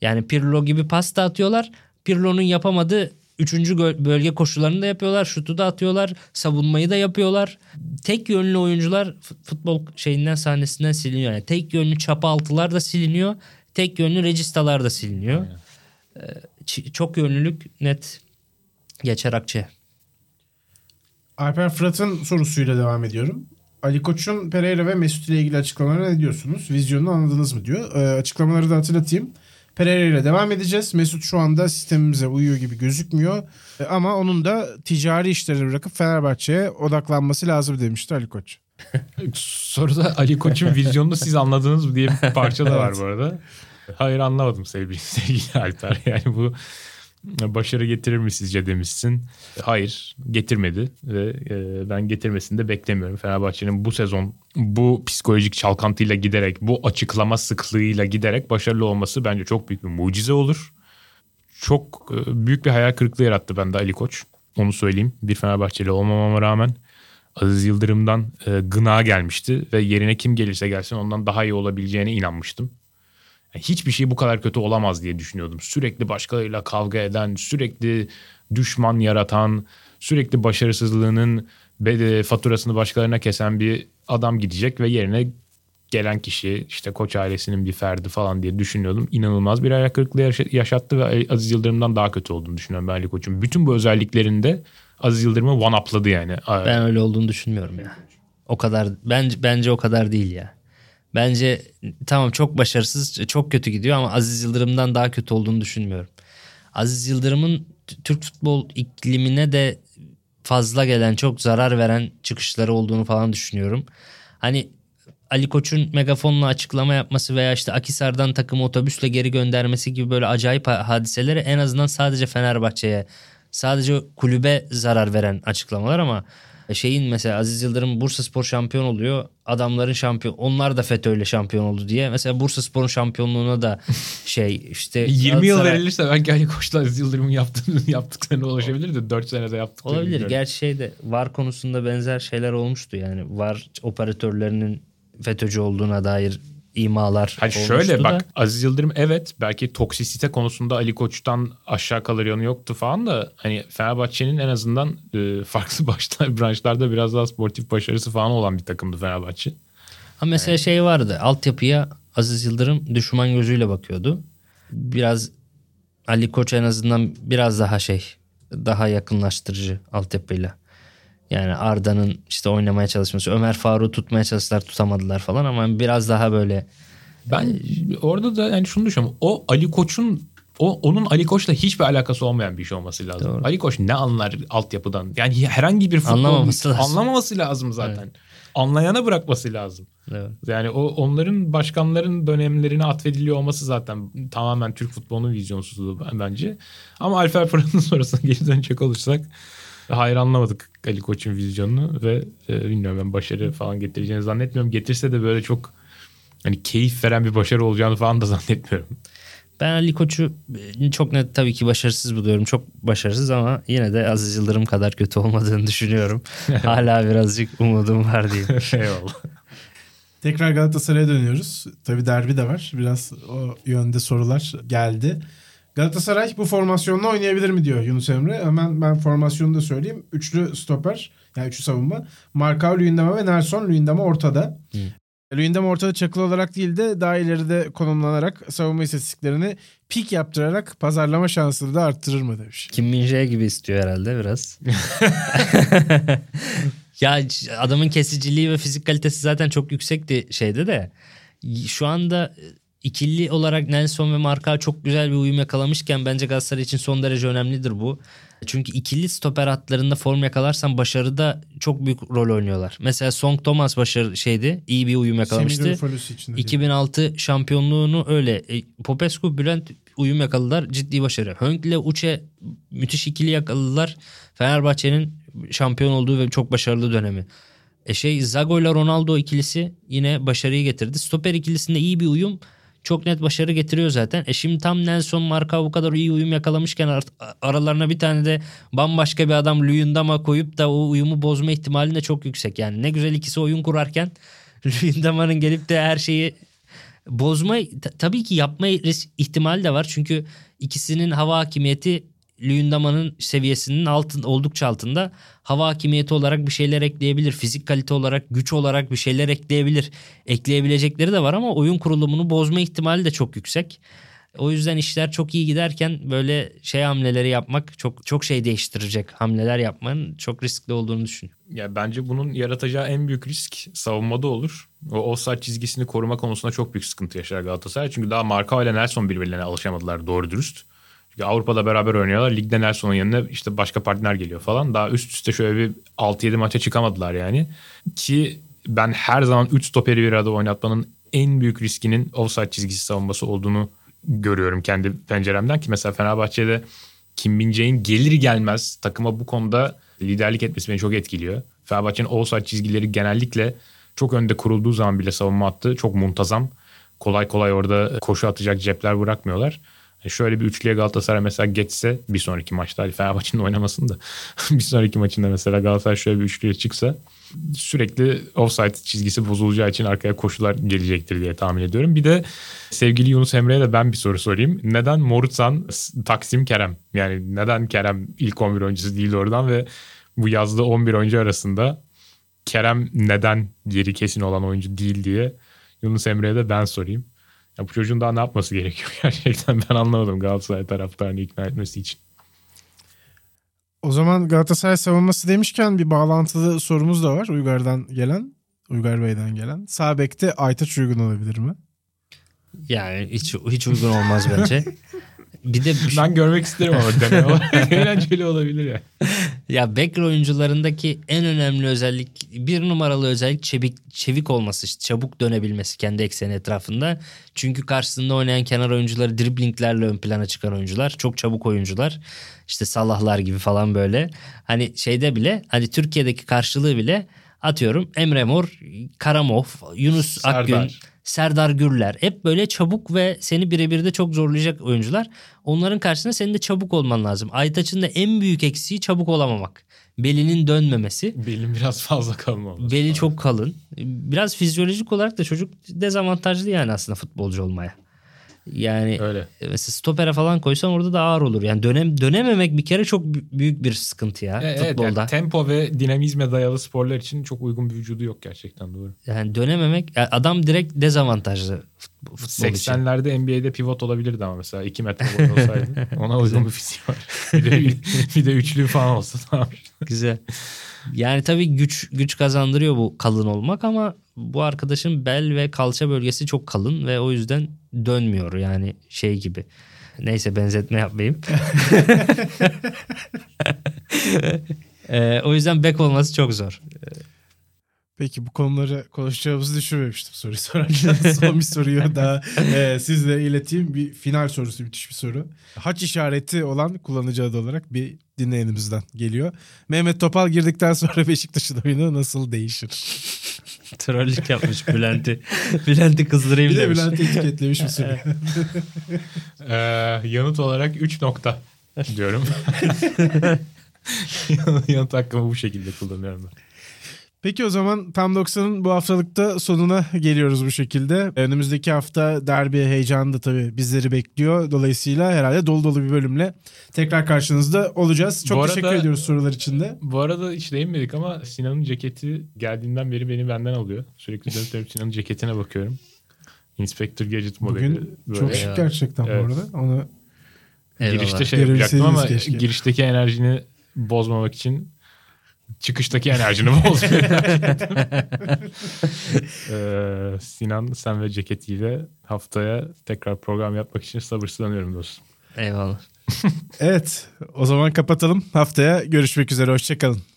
Yani Pirlo gibi pas da atıyorlar. Pirlo'nun yapamadığı üçüncü gö- bölge koşularını da yapıyorlar. Şutu da atıyorlar. Savunmayı da yapıyorlar. Tek yönlü oyuncular futbol şeyinden sahnesinden siliniyor. Yani tek yönlü çapa altılar da siliniyor. Tek yönlü registalar da siliniyor. Ee, ç- çok yönlülük net geçer Akçe. Alper Fırat'ın sorusuyla devam ediyorum. Ali Koç'un Pereira ve Mesut ile ilgili açıklamalarına ne diyorsunuz? Vizyonunu anladınız mı diyor. Ee, açıklamaları da hatırlatayım. Pereira ile devam edeceğiz. Mesut şu anda sistemimize uyuyor gibi gözükmüyor. Ee, ama onun da ticari işleri bırakıp Fenerbahçe'ye odaklanması lazım demişti Ali Koç. Soruda Ali Koç'un vizyonunu siz anladınız mı diye bir parça da var bu arada. Hayır anlamadım sevgili, sevgili Alper. Yani bu... Başarı getirir mi sizce demişsin. Hayır, getirmedi ve ben getirmesini de beklemiyorum. Fenerbahçe'nin bu sezon bu psikolojik çalkantıyla giderek, bu açıklama sıklığıyla giderek başarılı olması bence çok büyük bir mucize olur. Çok büyük bir hayal kırıklığı yarattı bende Ali Koç. Onu söyleyeyim. Bir Fenerbahçeli olmamama rağmen Aziz Yıldırım'dan gına gelmişti ve yerine kim gelirse gelsin ondan daha iyi olabileceğine inanmıştım. Hiçbir şey bu kadar kötü olamaz diye düşünüyordum. Sürekli başkalarıyla kavga eden, sürekli düşman yaratan, sürekli başarısızlığının faturasını başkalarına kesen bir adam gidecek ve yerine gelen kişi işte Koç ailesinin bir ferdi falan diye düşünüyordum. İnanılmaz bir ayak kırıklığı yaşattı ve Aziz Yıldırım'dan daha kötü olduğunu düşünüyorum ben Ali Koç'un. Bütün bu özelliklerinde Aziz Yıldırım'ı one-up'ladı yani. Ben öyle olduğunu düşünmüyorum ya. O kadar bence bence o kadar değil ya. Bence tamam çok başarısız, çok kötü gidiyor ama Aziz Yıldırım'dan daha kötü olduğunu düşünmüyorum. Aziz Yıldırım'ın Türk futbol iklimine de fazla gelen, çok zarar veren çıkışları olduğunu falan düşünüyorum. Hani Ali Koç'un megafonla açıklama yapması veya işte Akhisar'dan takımı otobüsle geri göndermesi gibi böyle acayip hadiseleri en azından sadece Fenerbahçe'ye, sadece kulübe zarar veren açıklamalar ama... Şeyin mesela Aziz Yıldırım Bursaspor şampiyon oluyor. Adamların şampiyon. Onlar da FETÖ'yle şampiyon oldu diye. Mesela Bursaspor'un şampiyonluğuna da şey işte yirmi yıl verilirse belki Ali Koç'la Aziz Yıldırım'ın yaptığını yaptıklarına ulaşabilir de dört senede yaptık. Olabilir. Gerçi şeyde VAR konusunda benzer şeyler olmuştu yani. VAR operatörlerinin FETÖ'cü olduğuna dair imalar hani olmuştu. Şöyle bak da. Aziz Yıldırım evet belki toksisite konusunda Ali Koç'tan aşağı kalır yanı yoktu falan da hani Fenerbahçe'nin en azından e, farklı başlar, branşlarda biraz daha sportif başarısı falan olan bir takımdı Fenerbahçe. Ha mesela yani. Şey vardı altyapıya Aziz Yıldırım düşman gözüyle bakıyordu. Biraz Ali Koç en azından biraz daha şey daha yakınlaştırıcı altyapıyla. Yani Arda'nın işte oynamaya çalışması, Ömer Faruk'u tutmaya çalıştılar, tutamadılar falan ama biraz daha böyle. Ben orada da yani şunu düşünüyorum. O Ali Koç'un, o onun Ali Koç'la hiçbir alakası olmayan bir şey olması lazım. Doğru. Ali Koç ne anlar altyapıdan? Yani herhangi bir futbol anlamaması lazım, anlamaması lazım zaten. Evet. Anlayana bırakması lazım. Evet. Yani o onların başkanların dönemlerine atfediliyor olması zaten tamamen Türk futbolunun vizyonsuzluğu bence. Ama Alper Fırat'ın sorusuna geri dönecek olursak. Hayır anlamadık Ali Koç'un vizyonunu ve e, bilmiyorum ben başarı falan getireceğini zannetmiyorum. Getirse de böyle çok hani keyif veren bir başarı olacağını falan da zannetmiyorum. Ben Ali Koç'u çok net tabii ki başarısız buluyorum. Çok başarısız ama yine de Aziz Yıldırım kadar kötü olmadığını düşünüyorum. Hala birazcık umudum var diyeyim. Eyvallah. Tekrar Galatasaray'a dönüyoruz. Tabii derbi de var. Biraz o yönde sorular geldi. Galatasaray bu formasyonla oynayabilir mi diyor Yunus Emre. Hemen ben formasyonu da söyleyeyim. Üçlü stoper, yani üçlü savunma. Markao, Luyendama ve Nelson. Luyendama ortada. Hmm. Luyendama ortada çakılı olarak değil de daha ileride konumlanarak savunma istatistiklerini pik yaptırarak pazarlama şansını da arttırır mı demiş. Kim Min-jae gibi istiyor herhalde biraz. Ya adamın kesiciliği ve fizik kalitesi zaten çok yüksekti şeyde de. Şu anda... İkili olarak Nelson ve Marka çok güzel bir uyum yakalamışken bence Galatasaray için son derece önemlidir bu. Çünkü ikili stoper hatlarında form yakalarsan başarıda çok büyük rol oynuyorlar. Mesela Song Thomas başarı şeydi, iyi bir uyum yakalamıştı. iki bin altı yani. Şampiyonluğunu öyle. E, Popescu, Bülent uyum yakaladılar, ciddi başarı. Hönkle Uçe müthiş ikili yakaladılar. Fenerbahçe'nin şampiyon olduğu ve çok başarılı dönemi. E şey Zago ile Ronaldo ikilisi yine başarıyı getirdi. Stoper ikilisinde iyi bir uyum çok net başarı getiriyor zaten. E şimdi tam Nelson Marka bu kadar iyi uyum yakalamışken aralarına bir tane de bambaşka bir adam Luyendam'a koyup da o uyumu bozma ihtimali de çok yüksek. Yani ne güzel ikisi oyun kurarken Luyendam'ın gelip de her şeyi bozma t- tabii ki yapma ihtimali de var. Çünkü ikisinin hava hakimiyeti Luyendam'ın seviyesinin altın, oldukça altında. Hava hakimiyeti olarak bir şeyler ekleyebilir. Fizik kalite olarak, güç olarak bir şeyler ekleyebilir. Ekleyebilecekleri de var ama oyun kurulumunu bozma ihtimali de çok yüksek. O yüzden işler çok iyi giderken böyle şey hamleleri yapmak, çok çok şey değiştirecek hamleler yapmanın çok riskli olduğunu düşünüyorum. Ya bence bunun yaratacağı en büyük risk savunmada olur. O offside çizgisini koruma konusunda çok büyük sıkıntı yaşar Galatasaray. Çünkü daha Marka ile Nelson birbirlerine alışamadılar doğru dürüst. Avrupa'da beraber oynuyorlar. Ligde Nelson'un yanına işte başka partner geliyor falan. Daha üst üste şöyle bir altı yedi maça çıkamadılar yani. Ki ben her zaman üç stoperi bir arada oynatmanın en büyük riskinin offside çizgisi savunması olduğunu görüyorum kendi penceremden. Ki mesela Fenerbahçe'de Kim Min-jae'in gelir gelmez takıma bu konuda liderlik etmesi beni çok etkiliyor. Fenerbahçe'nin offside çizgileri genellikle çok önde kurulduğu zaman bile savunma hattı çok muntazam. Kolay kolay orada koşu atacak cepler bırakmıyorlar. Şöyle bir üçlüye Galatasaray mesela geçse bir sonraki maçta, Fenerbahçe'nin oynamasın da bir sonraki maçında mesela Galatasaray şöyle bir üçlüye çıksa sürekli offside çizgisi bozulacağı için arkaya koşular gelecektir diye tahmin ediyorum. Bir de sevgili Yunus Emre'ye de ben bir soru sorayım. Neden Morutan, Taksim, Kerem? Yani neden Kerem ilk on bir oyuncusu değil oradan ve bu yazda on bir oyuncu arasında Kerem neden geri kesin olan oyuncu değil diye Yunus Emre'ye de ben sorayım. Ya bu çocuğun daha ne yapması gerekiyor gerçekten, ben anlamadım Galatasaray taraftarını ikna etmesi için. O zaman Galatasaray savunması demişken bir bağlantılı sorumuz da var Uygar'dan gelen, Uygar Bey'den gelen. Sağ bekte Aytaç uygun olabilir mi? Yani hiç hiç uygun olmaz bence. Bir de bir... ben görmek isterim ama deneme olarak eğlenceli olabilir ya. Ya bek oyuncularındaki en önemli özellik, bir numaralı özellik çevik, çevik olması, çabuk dönebilmesi kendi ekseni etrafında. Çünkü karşısında oynayan kenar oyuncuları driblinglerle ön plana çıkan oyuncular, çok çabuk oyuncular. İşte Salahlar gibi falan böyle. Hani şeyde bile, hani Türkiye'deki karşılığı bile atıyorum Emre Mor, Karamov, Yunus Serdar. Akgün, Serdar Gürler, hep böyle çabuk ve seni birebir de çok zorlayacak oyuncular. Onların karşısında senin de çabuk olman lazım. Aytaç'ın da en büyük eksiği çabuk olamamak. Belinin dönmemesi. Belin biraz fazla kalın olmuş. Beli çok kalın. Biraz fizyolojik olarak da çocuk dezavantajlı yani aslında futbolcu olmaya. Yani öyle. Mesela stopere falan koysan orada da ağır olur. Yani dönem, dönememek bir kere çok büyük bir sıkıntı ya e, futbolda. Evet, yani tempo ve dinamizme dayalı sporlar için çok uygun bir vücudu yok gerçekten, doğru. Yani dönememek, adam direkt dezavantajlı futbol için. seksenlerde N B A'de pivot olabilirdi ama mesela iki metre boy olsaydı ona uygun bir fiziği var. Bir de, bir de üçlü falan olsa tamam. Güzel. Yani tabii güç güç kazandırıyor bu kalın olmak ama bu arkadaşın bel ve kalça bölgesi çok kalın ve o yüzden dönmüyor yani şey gibi. Neyse, benzetme yapmayayım. e, o yüzden bek olması çok zor. Peki bu konuları konuşacağımızı düşünmemiştim soruyu sorarken. Son bir soruyu daha e, sizle ileteyim. Bir final sorusu, müthiş bir soru. Haç işareti olan kullanıcı adı olarak bir dinleyenimizden geliyor. Mehmet Topal girdikten sonra Beşiktaş'ın oyunu nasıl değişir? Trollük yapmış Bülent'i. Bülent'i kızdırayım bir demiş. Bir de Bülent'i etiketlemiş bir soru. ee, yanıt olarak üç nokta diyorum. Yanıt hakkımı bu şekilde kullanıyorum ben. Peki o zaman Tam doksanın bu haftalıkta sonuna geliyoruz bu şekilde. Önümüzdeki hafta derbi heyecanı da tabii bizleri bekliyor. Dolayısıyla herhalde dolu dolu bir bölümle tekrar karşınızda olacağız. Çok arada, teşekkür ediyoruz sorular için de. Bu arada hiç değinmedik ama Sinan'ın ceketi geldiğinden beri beni benden alıyor. Sürekli dönüp Sinan'ın ceketine bakıyorum. Inspector Gadget modeli. Bugün böyle çok şık gerçekten, evet. Bu arada. Onu eyvallah. Girişte şey yapacaktım ama keşke. Girişteki enerjini bozmamak için çıkıştaki enerjini bozmuyor. ee, Sinan, sen ve ceketiyle haftaya tekrar program yapmak için sabırsızlanıyorum dostum. Eyvallah. Evet, o zaman kapatalım. Haftaya görüşmek üzere. Hoşçakalın.